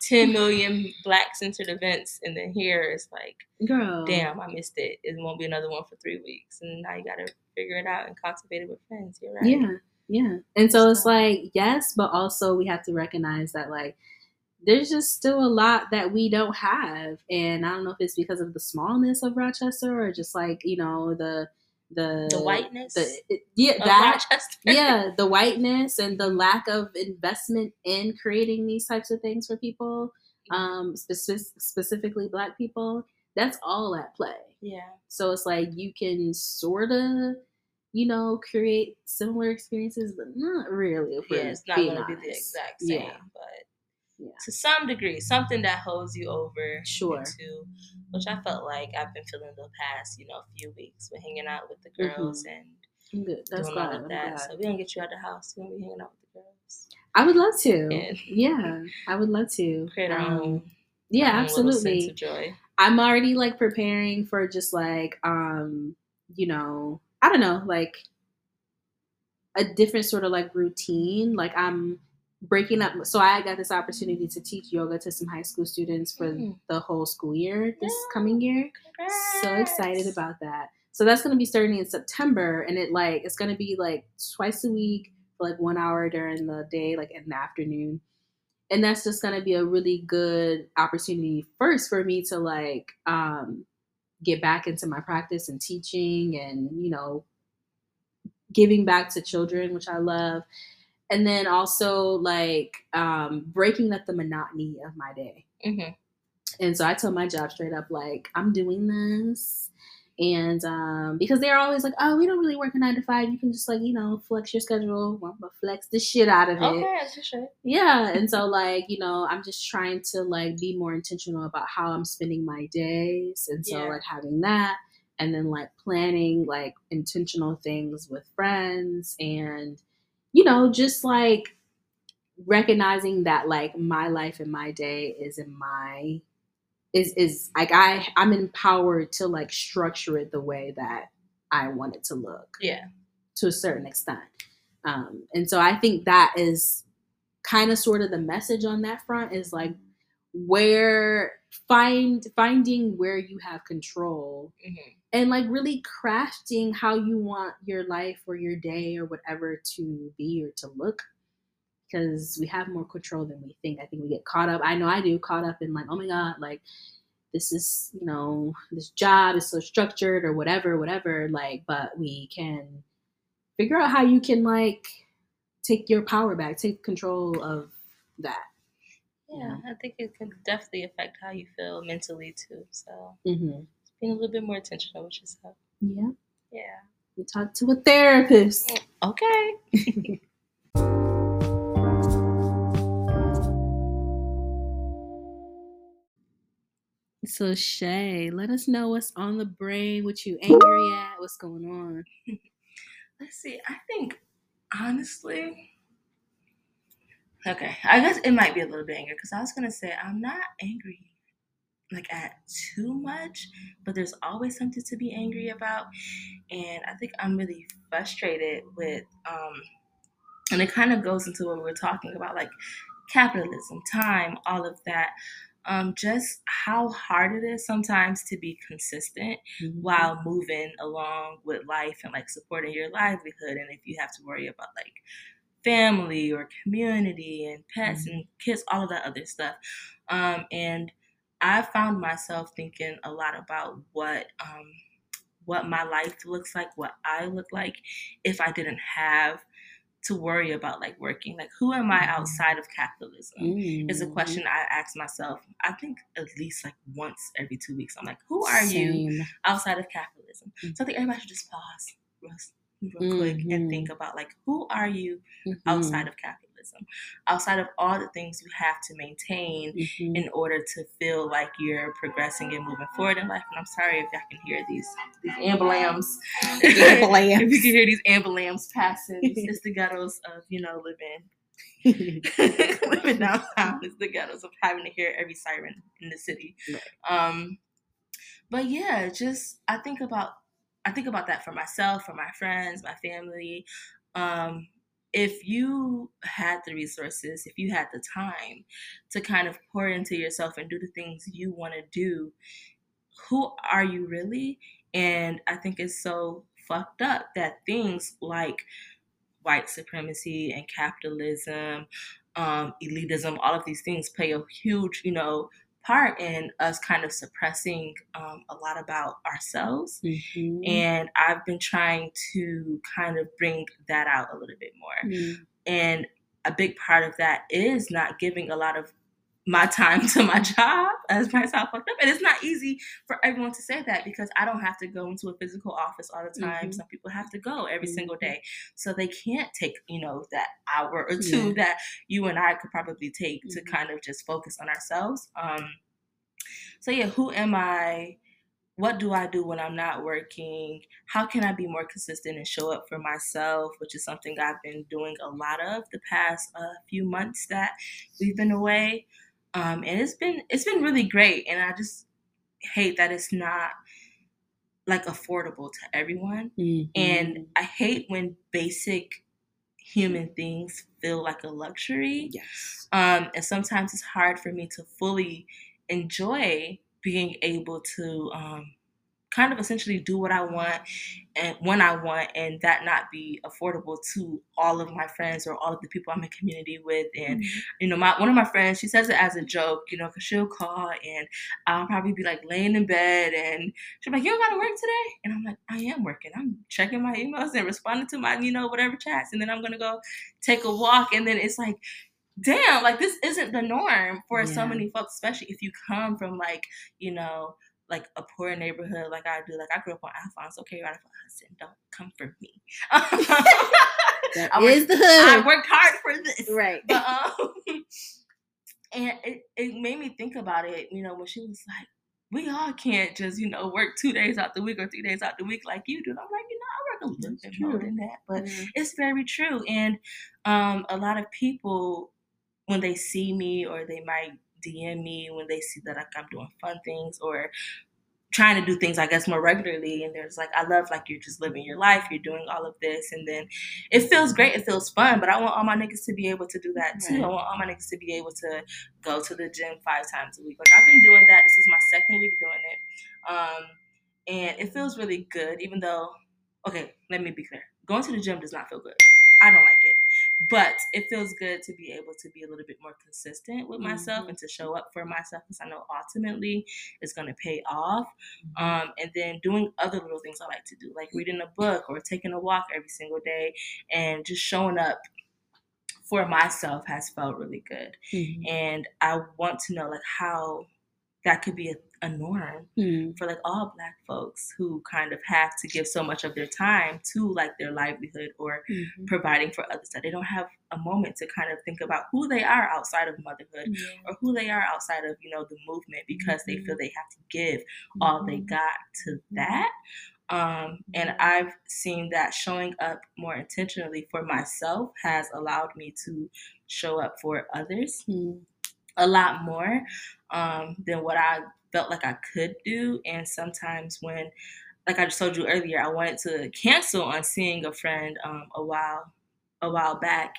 10 million Black-centered events. And then here it's like, girl, damn, I missed it. It won't be another one for 3 weeks. And now you got to figure it out and cultivate it with friends. You're right. Yeah. And so it's like, yes, but also we have to recognize that like, there's just still a lot that we don't have. And I don't know if it's because of the smallness of Rochester or just like, you know, the whiteness. Rochester. Yeah, the whiteness and the lack of investment in creating these types of things for people, specifically Black people. That's all at play. Yeah. So it's like you can sort of, you know, create similar experiences, but not really. Yeah, it's not going to be the exact same, but. Yeah. To some degree, something that holds you over, into, which I felt like I've been feeling the past, you know, few weeks. We're hanging out with the girls and that's doing all of that. So we don't get you out of the house. We're gonna be hanging out with the girls. I would love to. And I would love to create our own. Yeah, our own absolutely. Sense of joy. I'm already like preparing for just like, you know, I don't know, like a different sort of like routine. Like I'm breaking up. So I got this opportunity to teach yoga to some high school students for the whole school year this coming year. Congrats. So excited about that. So that's going to be starting in September, and it like it's going to be like twice a week for like 1 hour during the day, like in the afternoon. And that's just going to be a really good opportunity first for me to like get back into my practice and teaching and, you know, giving back to children, which I love. And then also like breaking up the monotony of my day. Mm-hmm. And so I told my job straight up, like, I'm doing this. And because they're always like, oh, we don't really work a 9 to 5. You can just like, you know, flex your schedule. Well, I'm gonna flex the shit out of it. Okay, that's your shit. Yeah. And so like, you know, I'm just trying to like be more intentional about how I'm spending my days. And so like having that and then like planning like intentional things with friends and, you know, just like recognizing that like my life and my day is in my is like I'm empowered to like structure it the way that I want it to look. Yeah. To a certain extent. And so I think that is kind of sort of the message on that front is like where finding where you have control mm-hmm. and like really crafting how you want your life or your day or whatever to be or to look. Because we have more control than we think. I think we get caught up. I know I do. Caught up in like, oh my God, like this is, you know, this job is so structured or whatever. Like, but we can figure out how you can like take your power back, take control of that. Yeah, you know? I think it can definitely affect how you feel mentally too. So mm-hmm. being a little bit more intentional with yourself. Yeah. Yeah. You talk to a therapist. Okay. So Shay, let us know what's on the brain, what you angry at, what's going on. Let's see. I think honestly, okay, I guess it might be a little bit anger because I was gonna say I'm not angry like at too much, but there's always something to be angry about, and I think I'm really frustrated with, and it kind of goes into what we were talking about, like capitalism, time, all of that. Just how hard it is sometimes to be consistent mm-hmm. while moving along with life and like supporting your livelihood. And if you have to worry about like family or community and pets mm-hmm. and kids, all of that other stuff. And I found myself thinking a lot about what my life looks like, what I look like if I didn't have to worry about like working, like who am I outside of capitalism is a question I ask myself. I think at least like once every 2 weeks. I'm like, who are you outside of capitalism? Mm-hmm. So I think everybody should just pause real quick and think about like, who are you outside of capitalism, outside of all the things you have to maintain in order to feel like you're progressing and moving forward in life. And I'm sorry if y'all can hear these ambalams. If you can hear these ambalams passing, it's the ghettos of, you know, living living downtown. It's the ghettos of having to hear every siren in the city. Right. But yeah, just I think about that for myself, for my friends, my family. If you had the resources, if you had the time to kind of pour into yourself and do the things you want to do, who are you really? And I think it's so fucked up that things like white supremacy and capitalism, elitism, all of these things play a huge, you know, part in us kind of suppressing a lot about ourselves. Mm-hmm. And I've been trying to kind of bring that out a little bit more. Mm-hmm. And a big part of that is not giving a lot of my time to my job as myself fucked up. And it's not easy for everyone to say that because I don't have to go into a physical office all the time. Mm-hmm. Some people have to go every single day. So they can't take, you know, that hour or two that you and I could probably take to kind of just focus on ourselves. So yeah, who am I? What do I do when I'm not working? How can I be more consistent and show up for myself, which is something I've been doing a lot of the past few months that we've been away. And it's been really great. And I just hate that it's not like affordable to everyone. Mm-hmm. And I hate when basic human things feel like a luxury. Yes. And sometimes it's hard for me to fully enjoy being able to kind of essentially do what I want and when I want, and that not be affordable to all of my friends or all of the people I'm in community with. And, you know, one of my friends, she says it as a joke, you know, because she'll call and I'll probably be like laying in bed and she'll be like, you don't got to work today? And I'm like, I am working. I'm checking my emails and responding to my, you know, whatever chats. And then I'm going to go take a walk. And then it's like, damn, like this isn't the norm for so many folks, especially if you come from like, you know, like a poor neighborhood like I do. Like I grew up on Alphonse, okay, right? Don't come for me. I worked hard for this. Right. But, and it made me think about it, you know, when she was like, we all can't just, you know, work 2 days out the week or 3 days out the week like you do. And I'm like, you know, I work a little bit more than that. But it's very true. And a lot of people, when they see me, or they might DM me when they see that like I'm doing fun things or trying to do things, I guess, more regularly, and there's like, I love, like, you're just living your life, you're doing all of this, and then it feels great, it feels fun, but I want all my niggas to be able to do that too. I want all my niggas to be able to go to the gym 5 times a week. Like I've been doing that, this is my 2nd week doing it, and it feels really good, even though, okay, let me be clear, going to the gym does not feel good. I don't like it. But it feels good to be able to be a little bit more consistent with myself and to show up for myself, because I know ultimately it's going to pay off. And then doing other little things I like to do, like reading a book or taking a walk every single day, and just showing up for myself has felt really good. And I want to know like how that could be a norm for like all Black folks who kind of have to give so much of their time to like their livelihood or providing for others, that they don't have a moment to kind of think about who they are outside of motherhood or who they are outside of, you know, the movement, because they feel they have to give all they got to that. And I've seen that showing up more intentionally for myself has allowed me to show up for others a lot more than what I felt like I could do. And sometimes when, like I just told you earlier, I wanted to cancel on seeing a friend a while back,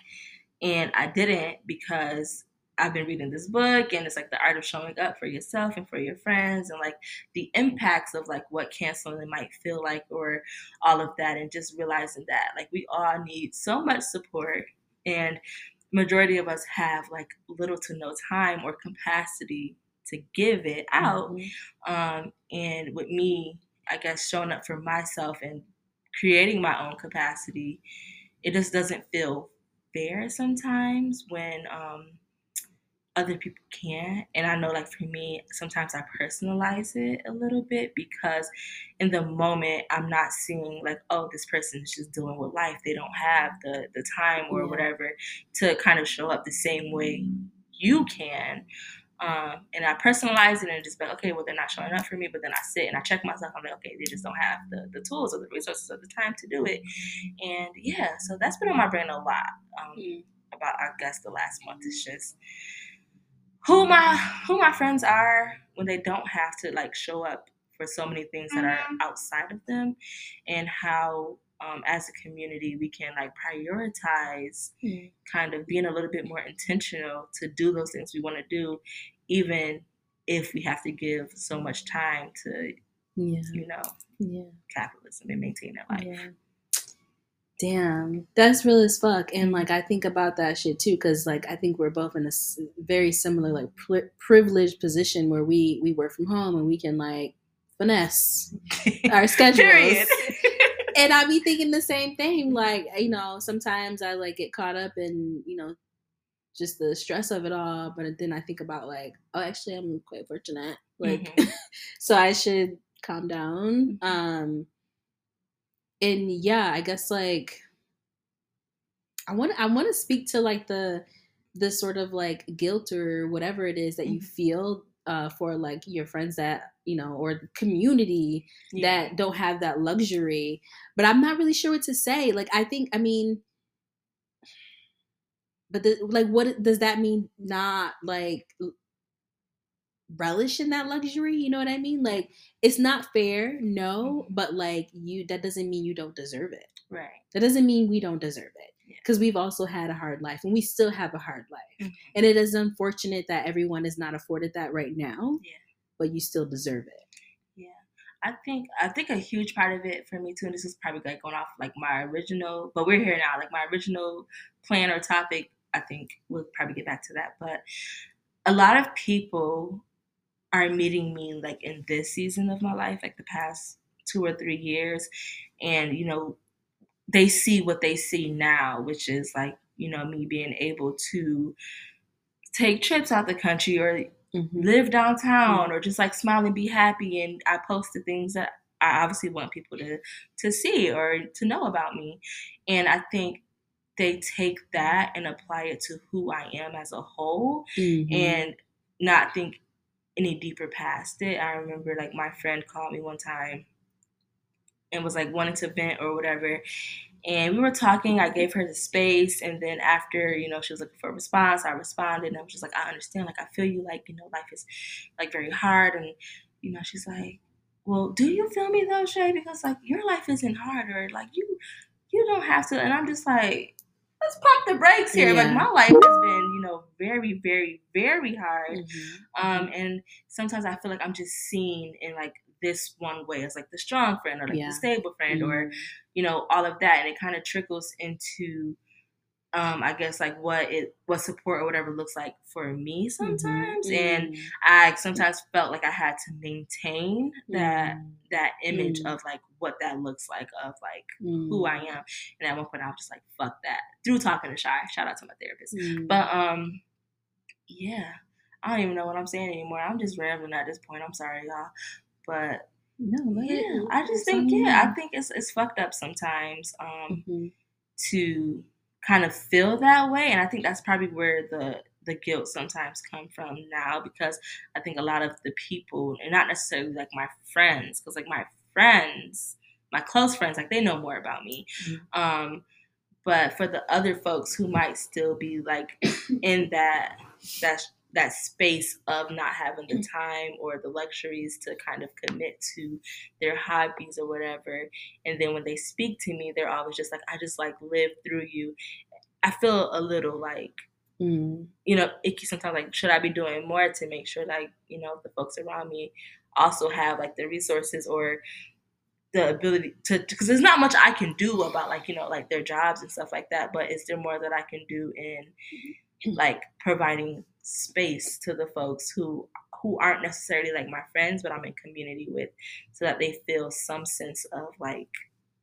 and I didn't, because I've been reading this book, and it's like the art of showing up for yourself and for your friends, and like the impacts of like what canceling might feel like, or all of that, and just realizing that like we all need so much support, and majority of us have like little to no time or capacity to give it out. And with me, I guess, showing up for myself and creating my own capacity, it just doesn't feel fair sometimes when other people can't. And I know like for me, sometimes I personalize it a little bit, because in the moment I'm not seeing like, oh, this person is just dealing with life. They don't have the time or whatever to kind of show up the same way you can. And I personalize it and just be like, okay, well, they're not showing up for me. But then I sit and I check myself. I'm like, okay, they just don't have the tools or the resources or the time to do it. And yeah, so that's been on my brain a lot about, I guess, the last month. It's just who my friends are when they don't have to like show up for so many things that are outside of them, and how as a community, we can like prioritize kind of being a little bit more intentional to do those things we want to do, even if we have to give so much time to, you know, capitalism and maintain that life. Damn, that's real as fuck. And like, I think about that shit too, because like, I think we're both in a very similar like privileged position where we work from home and we can like finesse our schedules. Period. And I be thinking the same thing. Like, you know, sometimes I like get caught up in, you know, just the stress of it all. But then I think about like, oh, actually, I'm quite fortunate. Like, so I should calm down. And yeah, I guess like, I want to speak to like the sort of like guilt or whatever it is that you feel for like your friends that, you know, or community that don't have that luxury. But I'm not really sure what to say. Like, I think, I mean, but like, what does that mean? Not like relish in that luxury, you know what I mean? Like, it's not fair, no, but like that doesn't mean you don't deserve it. Right. That doesn't mean we don't deserve it. Because we've also had a hard life, and we still have a hard life. And it is unfortunate that everyone is not afforded that right now, but you still deserve it. Yeah. I think a huge part of it for me too, and this is probably like going off like my original, but we're here now, like my original plan or topic, I think we'll probably get back to that. But a lot of people are meeting me like in this season of my life, like the past 2 or 3 years. And, you know, they see what they see now, which is like, you know, me being able to take trips out the country or mm-hmm. live downtown mm-hmm. or just like smile and be happy. And I post the things that I obviously want people to see or to know about me. And I think they take that and apply it to who I am as a whole mm-hmm. and not think any deeper past it. I remember like my friend called me one time and was like wanting to vent or whatever. And we were talking, I gave her the space. And then after, you know, she was looking for a response, I responded. And I was just like, I understand. Like, I feel you, like, you know, life is like very hard. And, you know, she's like, well, do you feel me though, Shay? Because like your life isn't hard, or like you don't have to. And I'm just like, let's pump the brakes here. Yeah. Like my life has been, you know, very, very, very hard. Mm-hmm. And sometimes I feel like I'm just seen in like this one way as like the strong friend or like the stable friend mm-hmm. or, you know, all of that. And it kind of trickles into, I guess like what support or whatever looks like for me sometimes. Mm-hmm. And I sometimes felt like I had to maintain that image of like what that looks like, of like who I am. And at one point I was just like, fuck that, through talking to Shy. Shout out to my therapist. But yeah, I don't even know what I'm saying anymore. I'm just rambling at this point. I'm sorry, y'all. But no, yeah, I just think, I think it's fucked up sometimes to kind of feel that way. And I think that's probably where the guilt sometimes come from now, because I think a lot of the people, and not necessarily like my friends, because like my friends, my close friends, like they know more about me. Mm-hmm. But for the other folks who might still be like in that space of not having the time or the luxuries to kind of commit to their hobbies or whatever. And then when they speak to me, they're always just like, I just like live through you. I feel a little like, you know, icky sometimes, like, should I be doing more to make sure like, you know, the folks around me also have like the resources or the ability to, because there's not much I can do about like, you know, like their jobs and stuff like that, but is there more that I can do in like providing space to the folks who aren't necessarily like my friends, but I'm in community with, so that they feel some sense of like,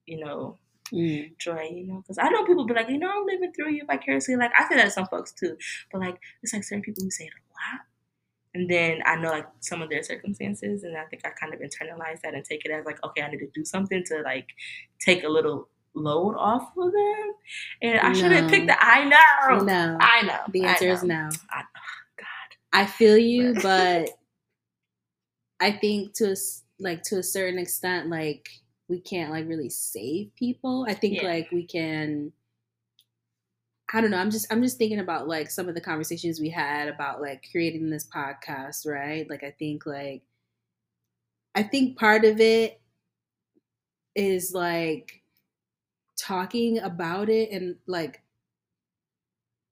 you know, joy, you know, because I know people be like, you know, I'm living through you vicariously. Like I say that to some folks too, but like it's like certain people who say it a lot, and then I know like some of their circumstances, and I think I kind of internalize that and take it as like, okay, I need to do something to like take a little load off of them. And I shouldn't pick the I know. The answer is no. I feel you, but I think to a certain extent, like we can't like really save people. I think like we can. I don't know. I'm just thinking about like some of the conversations we had about like creating this podcast, right? Like I think part of it is like talking about it and like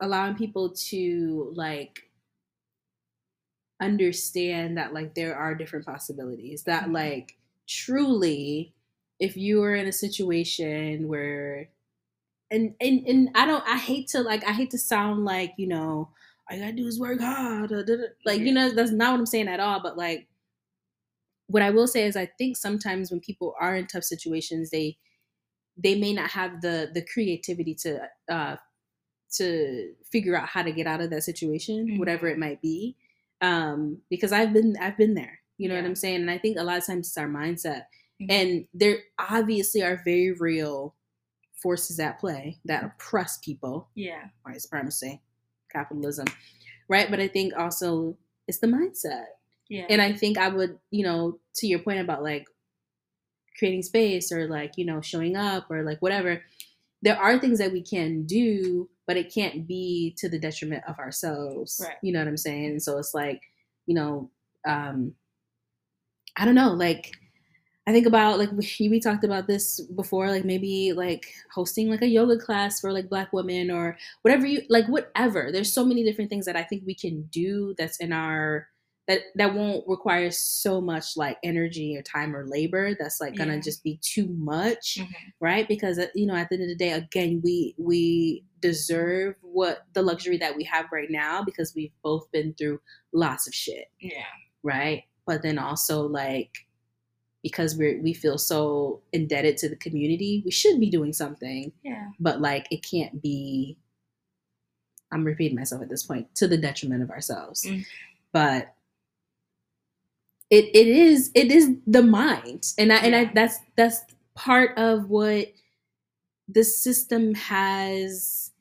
allowing people to like understand that like there are different possibilities, that like truly if you are in a situation where and I hate to sound like, you know, all you gotta do is work hard, like, you know, that's not what I'm saying at all, but like what I will say is I think sometimes when people are in tough situations, they may not have the creativity to figure out how to get out of that situation, whatever it might be. Because I've been there, you know what I'm saying? And I think a lot of times it's our mindset, and there obviously are very real forces at play that oppress people. Yeah. White supremacy, capitalism. Right. But I think also it's the mindset. Yeah. And I think I would, you know, to your point about like creating space or like, you know, showing up or like whatever, there are things that we can do, but it can't be to the detriment of ourselves. Right. You know what I'm saying? And so it's like, you know, I don't know. Like, I think about like, we talked about this before, like maybe like hosting like a yoga class for like Black women or whatever, you like, whatever. There's so many different things that I think we can do that's in our that won't require so much like energy or time or labor. That's like gonna just be too much, right? Because, you know, at the end of the day, again, we deserve what the luxury that we have right now because we've both been through lots of shit, right? But then also like, because we feel so indebted to the community, we should be doing something. Yeah. But like, it can't be, I'm repeating myself at this point, to the detriment of ourselves. Mm-hmm. But it is the mind, and I that's part of what the system has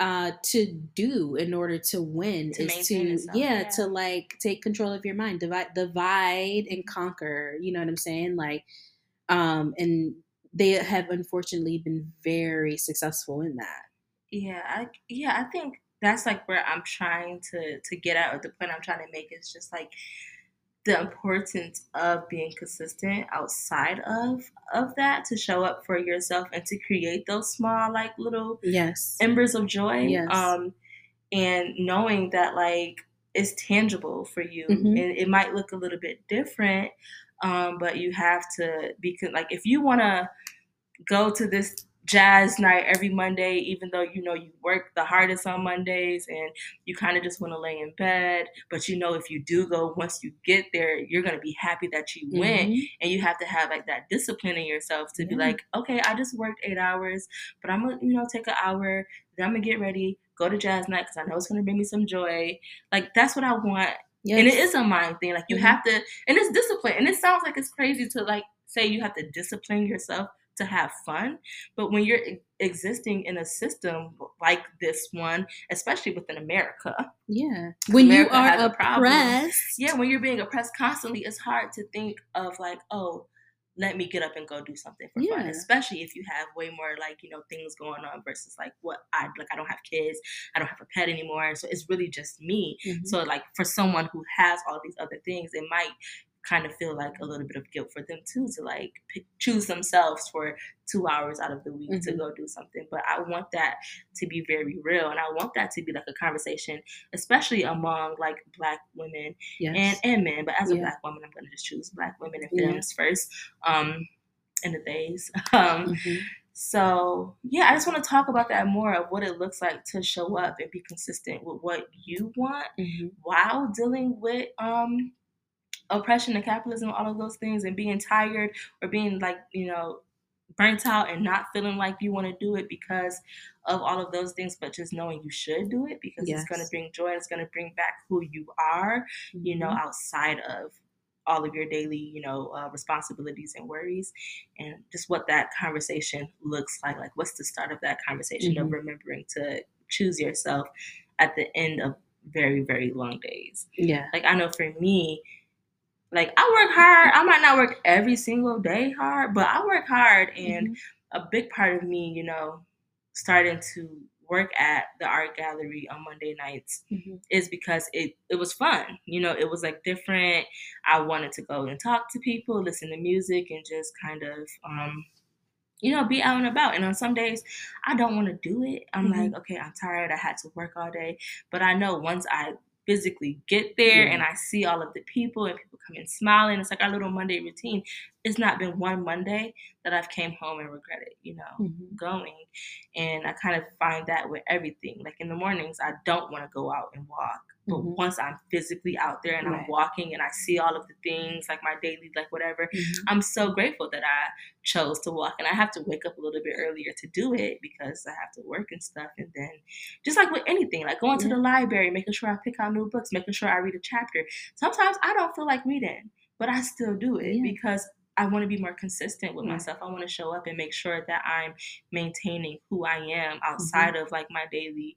to do in order to win, to like take control of your mind, divide and conquer, you know what I'm saying? Like, and they have unfortunately been very successful in that. I think that's like where I'm trying to get at, or the point I'm trying to make is just like the importance of being consistent outside of that, to show up for yourself and to create those small, like little embers of joy. Yes. And knowing that like it's tangible for you, and it might look a little bit different. But you have to be like, if you want to go to this jazz night every Monday, even though you know you work the hardest on Mondays and you kind of just want to lay in bed, but you know if you do go, once you get there, you're going to be happy that you went. And you have to have like that discipline in yourself to be like, okay, I just worked 8 hours, but I'm gonna, you know, take an hour, then I'm gonna get ready, go to jazz night because I know it's gonna bring me some joy. Like, that's what I want. And it is a mind thing, like you have to, and it's discipline. And it sounds like it's crazy to like say you have to discipline yourself to have fun, but when you're existing in a system like this one, especially within America, when America, you are oppressed, when you're being oppressed constantly, it's hard to think of like, oh, let me get up and go do something for fun, especially if you have way more like, you know, things going on versus like what I like. I don't have kids, I don't have a pet anymore, so it's really just me. So like for someone who has all these other things, it might kind of feel like a little bit of guilt for them too, to like choose themselves for 2 hours out of the week to go do something. But I want that to be very real, and I want that to be like a conversation, especially among like Black women and men. But as a Black woman, I'm going to just choose Black women and films first in the days. So I just want to talk about that more, of what it looks like to show up and be consistent with what you want while dealing with oppression and capitalism, all of those things, and being tired or being like, you know, burnt out and not feeling like you want to do it because of all of those things, but just knowing you should do it because it's going to bring joy. It's going to bring back who you are, you know, outside of all of your daily, you know, responsibilities and worries, and just what that conversation looks like what's the start of that conversation of remembering to choose yourself at the end of very, very long days. Like, I know for me, like, I work hard. I might not work every single day hard, but I work hard. And a big part of me, you know, starting to work at the art gallery on Monday nights is because it was fun. You know, it was like different. I wanted to go and talk to people, listen to music, and just kind of, you know, be out and about. And on some days, I don't want to do it. I'm like, okay, I'm tired. I had to work all day. But I know once I physically get there and I see all of the people, and people come in smiling, it's like our little Monday routine. It's not been one Monday that I've came home and regretted, you know, going. And I kind of find that with everything. Like in the mornings, I don't want to go out and walk, but once I'm physically out there and I'm walking and I see all of the things, like my daily, like whatever, I'm so grateful that I chose to walk. And I have to wake up a little bit earlier to do it because I have to work and stuff. And then just like with anything, like going to the library, making sure I pick out new books, making sure I read a chapter. Sometimes I don't feel like reading, but I still do it because I want to be more consistent with myself. I want to show up and make sure that I'm maintaining who I am outside of like my daily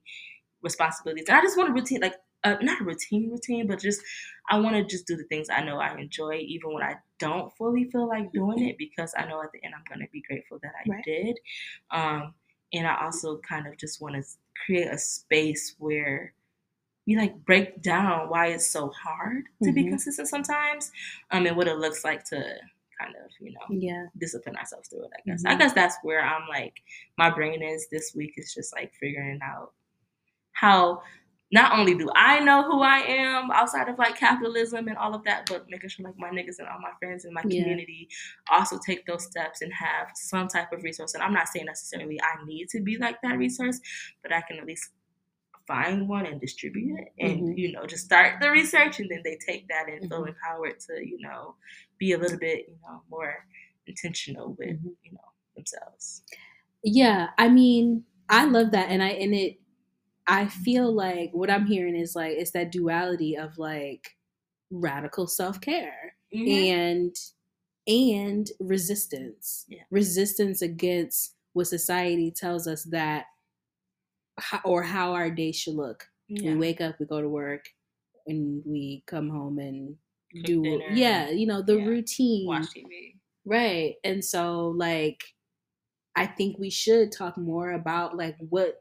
responsibilities. And I just want a routine, like not a routine, but just, I want to just do the things I know I enjoy, even when I don't fully feel like doing it, because I know at the end I'm going to be grateful that I did. And I also kind of just want to create a space where we like break down why it's so hard to be consistent sometimes, and what it looks like to kind of, you know, discipline ourselves through it, I guess. I guess that's where I'm like, my brain is this week is just like figuring out how not only do I know who I am outside of, like, capitalism and all of that, but making sure, like, my niggas and all my friends and my community also take those steps and have some type of resource. And I'm not saying necessarily I need to be like that resource, but I can at least find one and distribute it and, you know, just start the research, and then they take that and feel empowered to, you know, be a little bit, you know, more intentional with, you know, themselves. Yeah. I mean, I love that. And I feel like what I'm hearing is, like, it's that duality of, like, radical self-care and resistance, resistance against what society tells us that, or how our day should look. We wake up, we go to work, and we come home and do dinner, you know, the routine. Watch TV. Right. And so, like, I think we should talk more about, like, what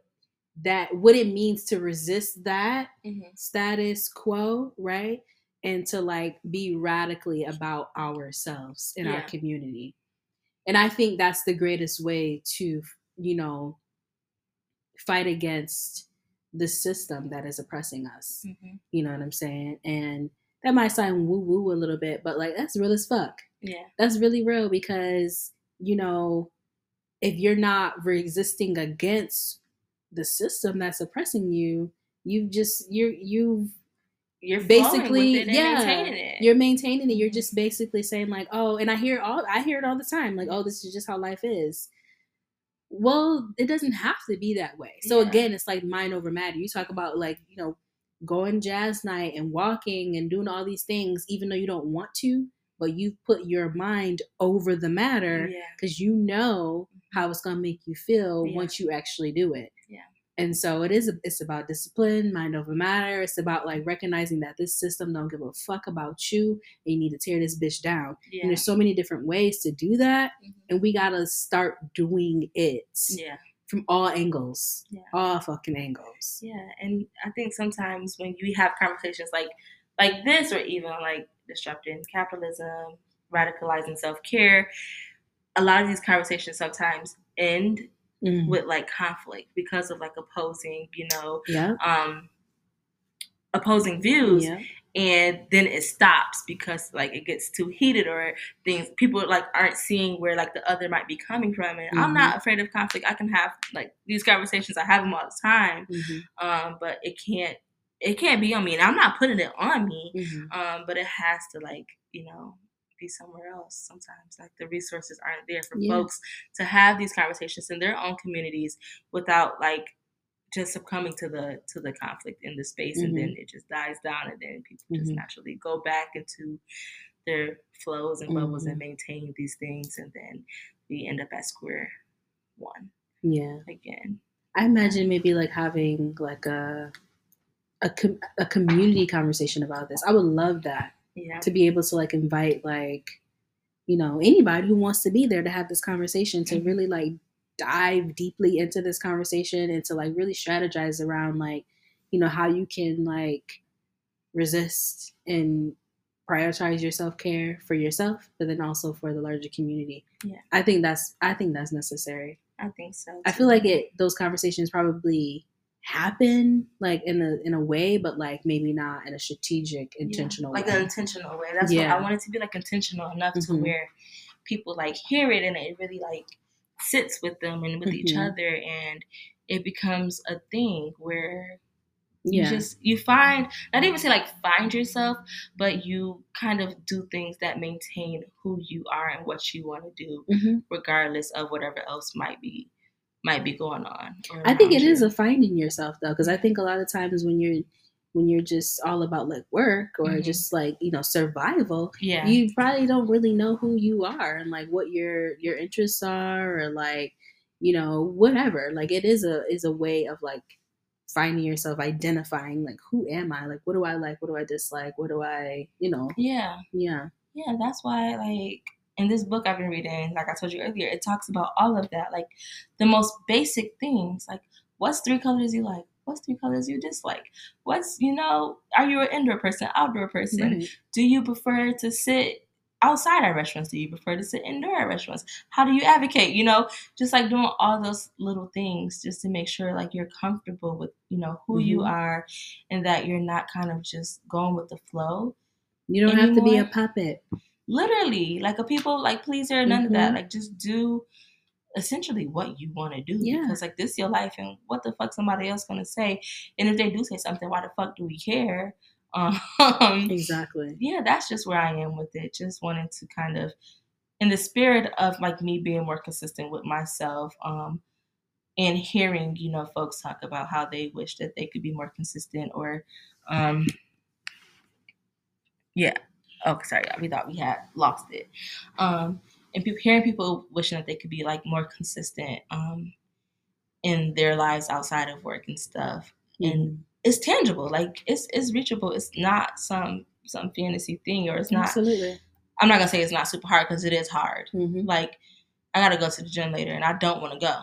it means to resist that status quo, right? And to, like, be radically about ourselves and our community. And I think that's the greatest way to, you know, fight against the system that is oppressing us. You know what I'm saying? And that might sound woo-woo a little bit, but, like, that's real as fuck. Yeah. That's really real, because, you know, if you're not resisting against the system that's oppressing you, you're basically with it and maintaining it. You're maintaining it. You're just basically saying, like, oh, and I hear it all the time, like, oh, this is just how life is. Well, it doesn't have to be that way. So again, it's like mind over matter. You talk about, like, you know, going jazz night and walking and doing all these things, even though you don't want to, but you've put your mind over the matter because you know how it's going to make you feel once you actually do it. Yeah. And so it's about discipline, mind over matter. It's about, like, recognizing that this system don't give a fuck about you, and you need to tear this bitch down. Yeah. And there's so many different ways to do that. And we got to start doing it from all angles, all fucking angles. Yeah. And I think sometimes when you have conversations like this, or even, like, disrupting capitalism, radicalizing self-care, a lot of these conversations sometimes end with, like, conflict because of, like, opposing, you know, opposing views. Yeah. And then it stops because, like, it gets too heated, or things people, like, aren't seeing where, like, the other might be coming from. And I'm not afraid of conflict. I can have, like, these conversations. I have them all the time, but it can't be on me, and I'm not putting it on me. But it has to, like, you know, be somewhere else sometimes. Like, the resources aren't there for folks to have these conversations in their own communities without, like, just succumbing to the conflict in the space, and then it just dies down, and then people just naturally go back into their flows and bubbles and maintain these things, and then we end up at square one. Yeah. Again, I imagine maybe, like, having, like, a community conversation about this. I would love that. Yeah. To be able to, like, invite, like, you know, anybody who wants to be there to have this conversation, to really, like, dive deeply into this conversation, and to, like, really strategize around, like, you know, how you can, like, resist and prioritize your self-care for yourself, but then also for the larger community. Yeah. I think that's necessary. I think so too. I feel like those conversations probably happen, like, in a way, but, like, maybe not in a strategic, intentional way. Like, an intentional way. That's what I want it to be, like, intentional enough to where people, like, hear it, and it really, like, sits with them and with each other, and it becomes a thing where you just, you find, not even say, like, find yourself, but you kind of do things that maintain who you are and what you want to do, regardless of whatever else might be going on. I think it is a finding yourself, though, because I think a lot of times when you're just all about, like, work or just, like, you know, survival, you probably don't really know who you are and, like, what your interests are, or, like, you know, whatever. Like, it is a way of, like, finding yourself, identifying, like, who am I? Like, what do I like? What do I dislike? What do I, you know? Yeah. Yeah. Yeah, that's why, like, in this book I've been reading, like I told you earlier, it talks about all of that, like, the most basic things, like, what's 3 colors you like? What's 3 colors you dislike? What's, you know, are you an indoor person, outdoor person? Right. Do you prefer to sit outside at restaurants? Do you prefer to sit indoor at restaurants? How do you advocate? You know, just like doing all those little things just to make sure like you're comfortable with, you know, who mm-hmm. you are, and that you're not kind of just going with the flow. You don't anymore. Have to be a puppet. Literally, like a people like pleaser, none mm-hmm. of that. Like just do essentially what you want to do, because like this is your life, and what the fuck somebody else gonna say? And if they do say something, why the fuck do we care? Exactly. Yeah, that's just where I am with it. Just wanted to kind of, in the spirit of like me being more consistent with myself, and hearing, you know, folks talk about how they wish that they could be more consistent, or yeah. Oh, sorry, we thought we had lost it. And hearing people wishing that they could be like more consistent in their lives outside of work and stuff. Mm-hmm. And it's tangible, like it's reachable. It's not some fantasy thing, or it's not. Absolutely. I'm not gonna say it's not super hard, because it is hard. Mm-hmm. Like I gotta go to the gym later, and I don't want to go,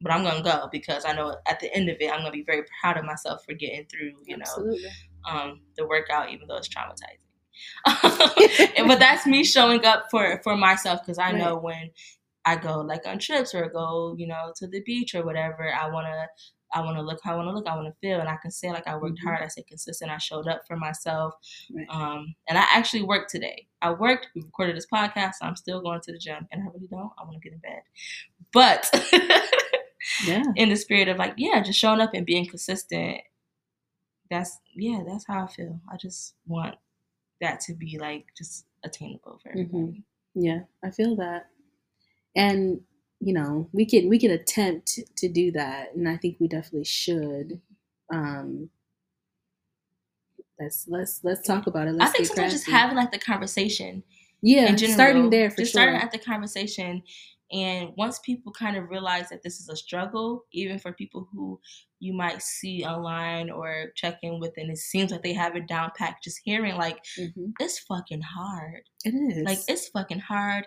but I'm gonna go because I know at the end of it, I'm gonna be very proud of myself for getting through. You Absolutely. Know, the workout, even though it's traumatizing. But that's me showing up for myself, because I know when I go like on trips, or go, you know, to the beach or whatever, I wanna look how I wanna look, I wanna feel, and I can say like I worked hard, I stayed consistent, I showed up for myself. Right. And I actually worked today. We recorded this podcast, so I'm still going to the gym, and I really don't. I wanna get in bed. But in the spirit of like, just showing up and being consistent, that's how I feel. I just want that to be like just attainable for everybody. Mm-hmm. Yeah, I feel that. And you know, we can attempt to do that, and I think we definitely should. Let's talk about it. I think sometimes just having like the conversation. Yeah, in general, starting there for sure. Just starting at the conversation, and once people kind of realize that this is a struggle, even for people who you might see online or check in with, and it seems like they have it down packed, just hearing like, mm-hmm. it's fucking hard. It is. Like, it's fucking hard.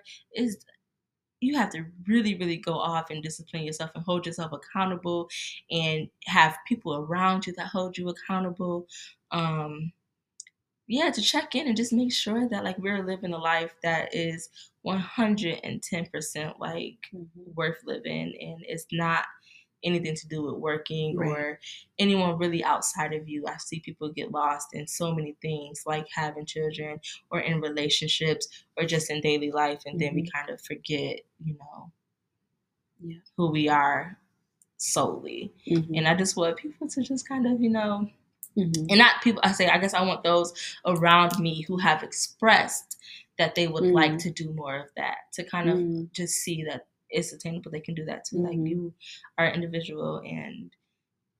You have to really, really go off and discipline yourself and hold yourself accountable, and have people around you that hold you accountable. To check in and just make sure that like we're living a life that is 110% like worth living, and it's not anything to do with working or anyone really outside of you. I see people get lost in so many things, like having children, or in relationships, or just in daily life, and then we kind of forget, you know, who we are solely. Mm-hmm. And I just want people to just kind of, you know, and not people, I want those around me who have expressed that they would like to do more of that, to kind of just see that it's attainable. They can do that too. Like, you are an individual, and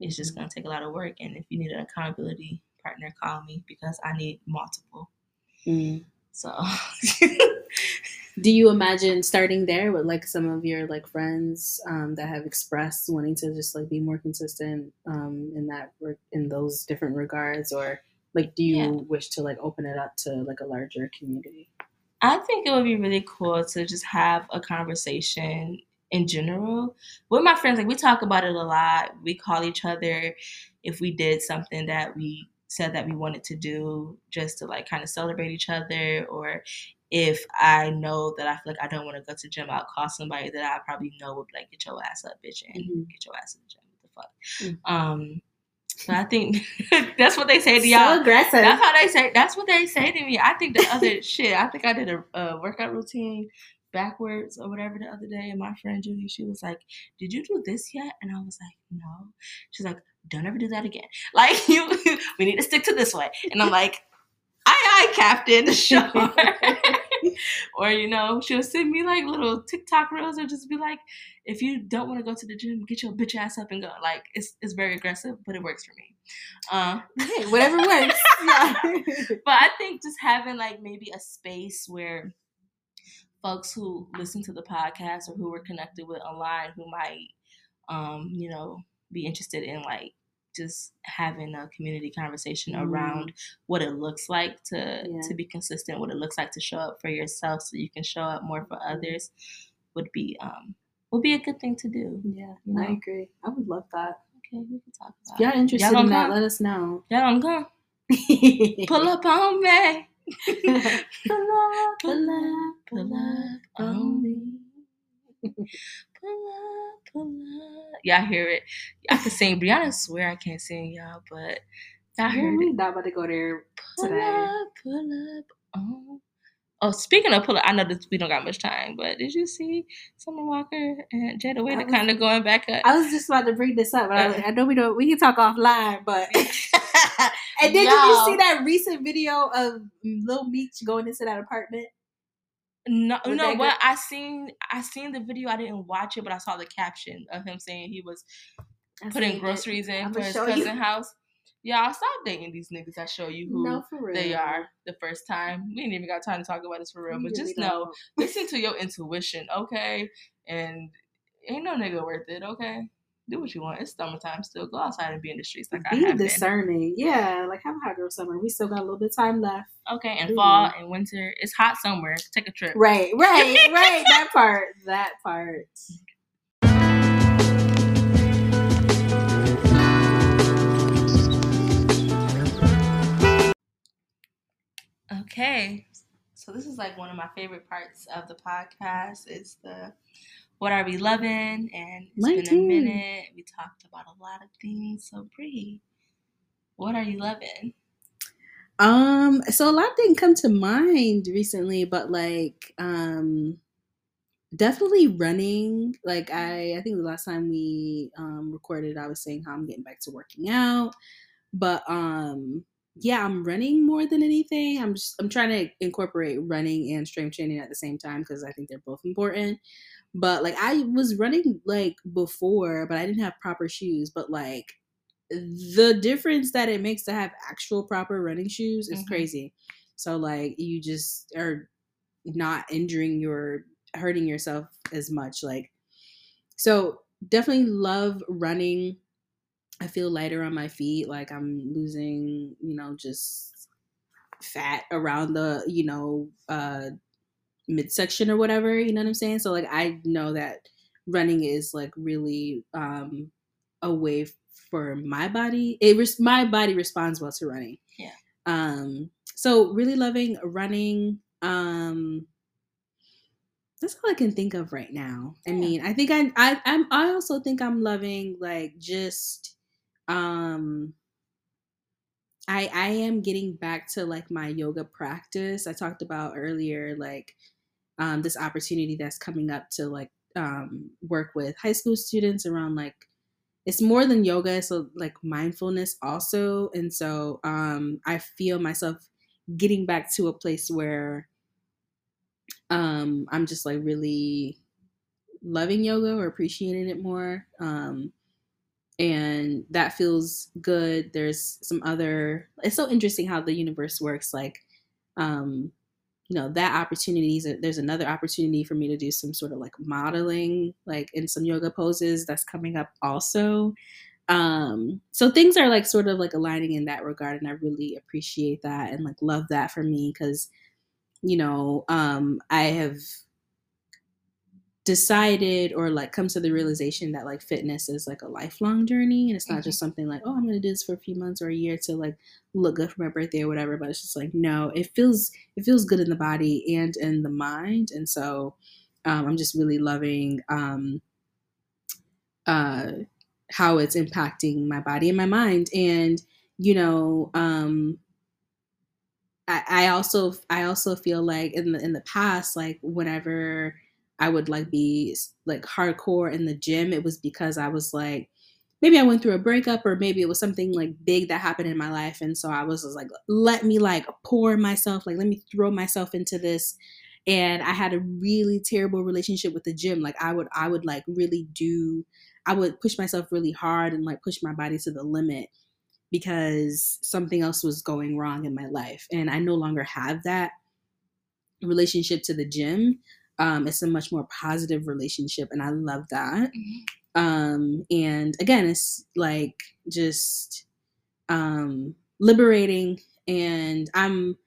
it's just going to take a lot of work. And if you need an accountability partner, call me, because I need multiple. So do you imagine starting there with like some of your like friends that have expressed wanting to just like be more consistent in those different regards, or like do you wish to like open it up to like a larger community? I think it would be really cool to just have a conversation in general with my friends. Like, we talk about it a lot. We call each other if we did something that we said that we wanted to do, just to like kind of celebrate each other. Or if I know that I feel like I don't want to go to gym, I'll call somebody that I probably know would be like, get your ass up, bitch, and get your ass in the gym. What the fuck? So I think that's what they say to y'all. So aggressive. That's what they say to me. I think the other shit. I think I did a workout routine backwards or whatever the other day, and my friend Judy, she was like, "Did you do this yet?" And I was like, "No." She's like, "Don't ever do that again. Like, we need to stick to this way." And I'm like, "Aye, aye, Captain." Sure. Or, you know, she'll send me like little TikTok reels, or just be like, if you don't want to go to the gym, get your bitch ass up and go. Like, it's very aggressive, but it works for me. Hey, whatever works. But I think just having like maybe a space where folks who listen to the podcast, or who we're connected with online, who might, you know, be interested in like just having a community conversation around what it looks like to be consistent, what it looks like to show up for yourself so you can show up more for others, would be a good thing to do. Yeah, you know? I agree. I would love that. Okay, we can talk about it. If y'all interested in that, let us know. Y'all don't go. Pull up on me. Pull up on me. Pull up. Y'all hear it? I can sing. Brianna swear I can't sing, y'all, but y'all hear it. We not about to go there today. Pull up. Oh, speaking of pull up, I know that we don't got much time, but did you see Summer Walker and Jada Wayne kind of going back up? I was just about to bring this up. But I know we don't. We can talk offline, but. And then did you see that recent video of Lil Meech going into that apartment? No. What I seen the video. I didn't watch it, but I saw the caption of him saying he was putting groceries in for his cousin's house. Y'all, stop dating these niggas. I show you who they are the first time. We ain't even got time to talk about this for real. But just know, listen to your intuition, okay? And ain't no nigga worth it, okay? Do what you want. It's summertime still. Go outside and be in the streets like I have been. Be discerning. Yeah, like have a hot girl summer. We still got a little bit of time left. Okay, and fall and winter. It's hot somewhere. Take a trip. Right. That part. Okay, so this is like one of my favorite parts of the podcast. It's the What Are We Loving? And it's been a minute. We talked about a lot of things. So, Bree, what are you loving? So a lot didn't come to mind recently, but like definitely running. Like I think the last time we recorded, I was saying how I'm getting back to working out. But yeah, I'm running more than anything. I'm trying to incorporate running and strength training at the same time because I think they're both important. But like I was running like before, but I didn't have proper shoes. But like the difference that it makes to have actual proper running shoes is crazy. So like you just are not hurting yourself as much. Like, so definitely love running. I feel lighter on my feet. Like I'm losing, just fat around the, midsection or whatever, you know what I'm saying? So like I know that running is like really a way for my body. My body responds well to running. Yeah. So really loving running. That's all I can think of right now. Yeah. I mean, I think I also think I'm loving like just. I am getting back to like my yoga practice. I talked about earlier, like this opportunity that's coming up to like work with high school students around like it's more than yoga, so like mindfulness also. And so I feel myself getting back to a place where I'm just like really loving yoga or appreciating it more. And that feels good. There's some other, it's so interesting how the universe works. Like, that opportunity, there's another opportunity for me to do some sort of like modeling, like in some yoga poses that's coming up also. So things are like sort of like aligning in that regard. And I really appreciate that and like love that for me because, I have decided or like comes to the realization that like fitness is like a lifelong journey and it's not just something like, oh, I'm gonna do this for a few months or a year to like look good for my birthday or whatever, but it's just like, no, it feels good in the body and in the mind. And so I'm just really loving how it's impacting my body and my mind. And I also feel like in the past, like whenever I would like be like hardcore in the gym, it was because I was like, maybe I went through a breakup or maybe it was something like big that happened in my life. And so I was just like, let me like pour myself, like let me throw myself into this. And I had a really terrible relationship with the gym. Like I would like really push myself really hard and like push my body to the limit because something else was going wrong in my life. And I no longer have that relationship to the gym. It's a much more positive relationship and I love that. And again, it's like just liberating. And I'm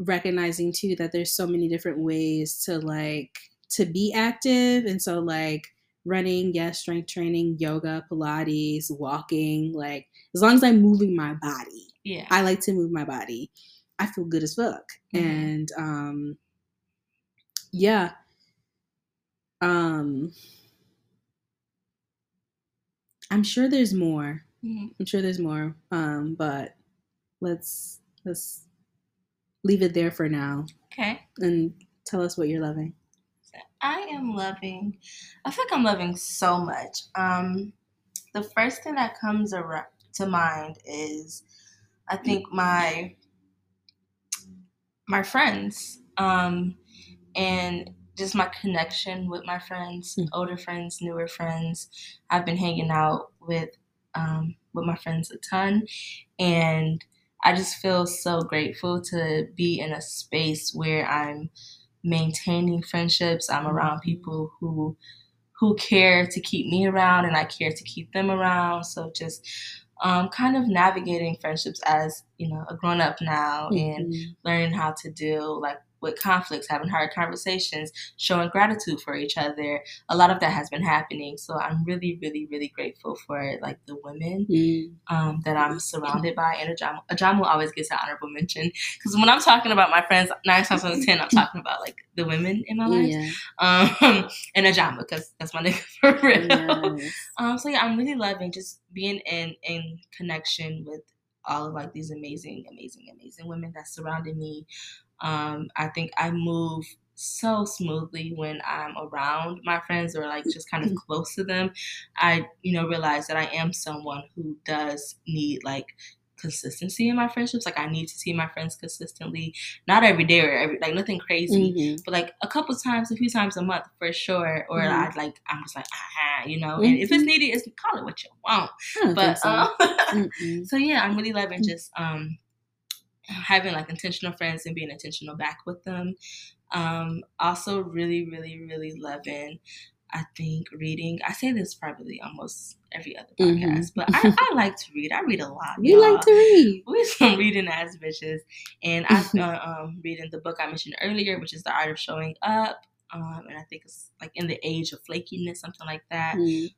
recognizing too that there's so many different ways to like to be active. And so like running, yes, strength training, yoga, Pilates, walking, like as long as I'm moving my body. Yeah. I like to move my body. I feel good as fuck. Mm-hmm. And yeah. I'm sure there's more. Mm-hmm. I'm sure there's more. But let's leave it there for now. Okay. And tell us what you're loving. I am loving, I feel like I'm loving so much. The first thing that comes to mind is, I think my friends, and just my connection with my friends, older friends, newer friends. I've been hanging out with my friends a ton, and I just feel so grateful to be in a space where I'm maintaining friendships. I'm around people who care to keep me around, and I care to keep them around. So just kind of navigating friendships as, you know, a grown up now, and learning how to deal with conflicts, having hard conversations, showing gratitude for each other. A lot of that has been happening. So I'm really, really, really grateful for the women that I'm surrounded by. And Ajamu always gets an honorable mention, because when I'm talking about my friends, 9 times out of 10, I'm talking about the women in my life. Yeah. And Ajamu, because that's my nigga for real. Yes. So yeah, I'm really loving just being in connection with all of these amazing, amazing, amazing women that surrounded me. I think I move so smoothly when I'm around my friends, or just kind of close to them. I, realize that I am someone who does need consistency in my friendships. I need to see my friends consistently, not every day or nothing crazy, but a few times a month for sure. Or I'm just and if it's needed, it's call it what you want. But so. So yeah, I'm really loving just having intentional friends and being intentional back with them. Also really, really, really loving, I think, reading. I say this probably almost every other podcast, but I like to read. I read a lot. You like to read. We're some reading ass bitches. And I've been reading the book I mentioned earlier, which is The Art of Showing Up. And I think it's In the Age of Flakiness, something like that.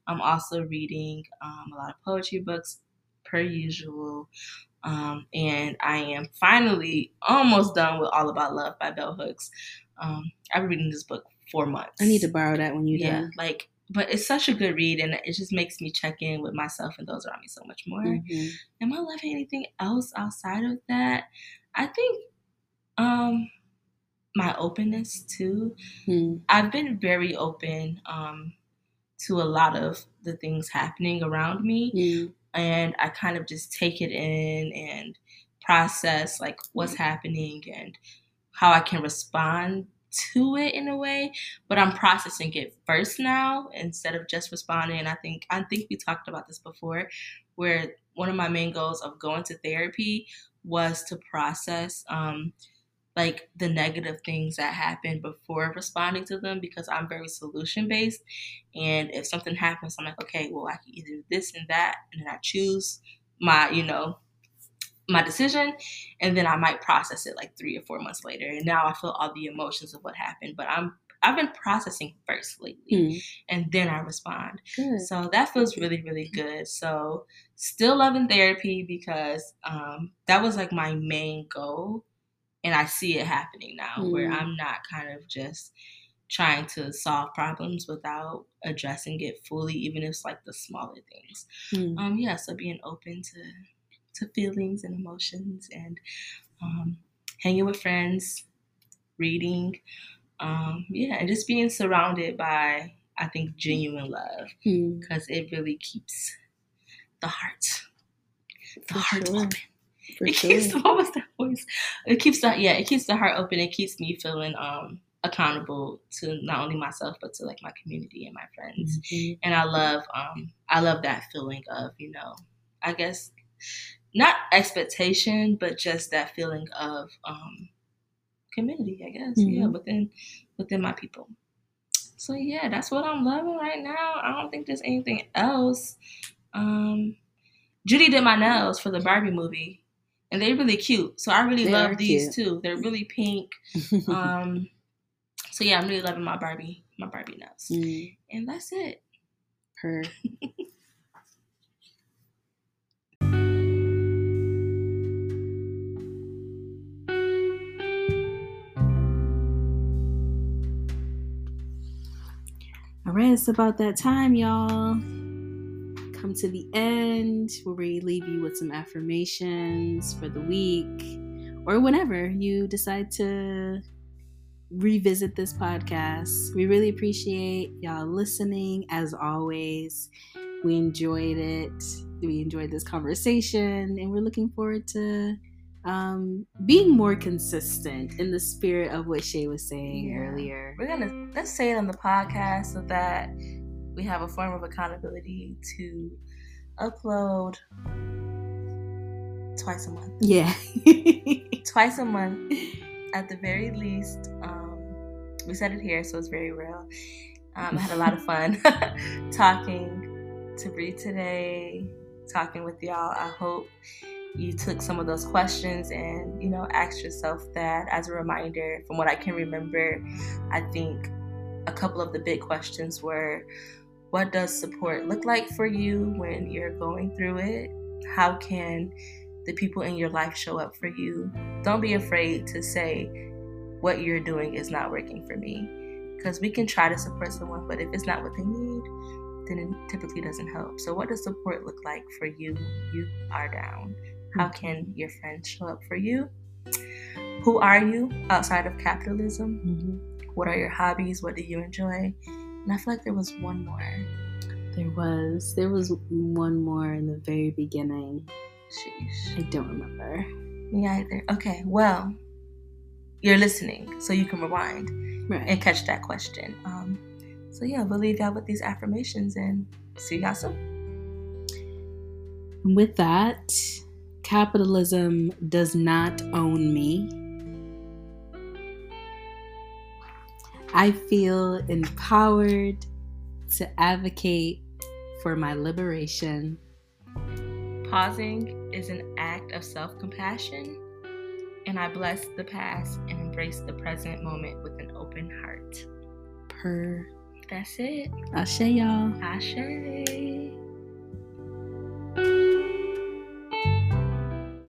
I'm also reading a lot of poetry books per usual. And I am finally almost done with All About Love by Bell Hooks. I've been reading this book 4 months. I need to borrow that when you're done. But it's such a good read, and it just makes me check in with myself and those around me so much more. Am I loving anything else outside of that? I think my openness too. I've been very open to a lot of the things happening around me. And I kind of just take it in and process what's happening and how I can respond to it in a way. But I'm processing it first now instead of just responding. And I think we talked about this before, where one of my main goals of going to therapy was to process the negative things that happened before responding to them, because I'm very solution-based. And if something happens, I'm okay, well, I can either do this and that, and then I choose my, my decision, and then I might process it 3 or 4 months later. And now I feel all the emotions of what happened, but I've been processing first lately, and then I respond. Good. So that feels really, really good. So still loving therapy, because that was my main goal. And I see it happening now, where I'm not kind of just trying to solve problems without addressing it fully, even if it's the smaller things. Yeah, so being open to feelings and emotions, and hanging with friends, reading, and just being surrounded by, I think, genuine love, because it really keeps the heart open. Keeps what was that voice? It keeps the heart open. It keeps me feeling accountable to not only myself, but to my community and my friends. And I love that feeling of, I guess not expectation, but just that feeling of community, I guess. Yeah, within my people. So yeah, that's what I'm loving right now. I don't think there's anything else. Judy did my nails for the Barbie movie. And they're really cute. So I really love these too. They're really pink. So yeah, I'm really loving my Barbie nails. And that's it. Her. All right, it's about that time, y'all. Come to the end where we leave you with some affirmations for the week or whenever you decide to revisit this podcast. We really appreciate y'all listening, as always. We enjoyed it. We enjoyed this conversation, and we're looking forward to being more consistent in the spirit of what Shay was saying earlier. We're gonna let's say it on the podcast so that we have a form of accountability to upload twice a month. Yeah, twice a month at the very least. We said it here, so it's very real. I had a lot of fun talking to Bree today, talking with y'all. I hope you took some of those questions and, you know, asked yourself that. As a reminder, from what I can remember, I think a couple of the big questions were, what does support look like for you when you're going through it? How can the people in your life show up for you? Don't be afraid to say, what you're doing is not working for me. Because we can try to support someone, but if it's not what they need, then it typically doesn't help. So what does support look like for you? You are down. How can your friends show up for you? Who are you outside of capitalism? Mm-hmm. What are your hobbies? What do you enjoy? And I feel like there was one more. There was one more in the very beginning. Sheesh. I don't remember. Me either. Okay, well, you're listening, so you can rewind and catch that question. So yeah, we'll leave y'all with these affirmations and see y'all soon. With that, capitalism does not own me. I feel empowered to advocate for my liberation. Pausing is an act of self-compassion, and I bless the past and embrace the present moment with an open heart. That's it. Ashe, y'all. Ashe.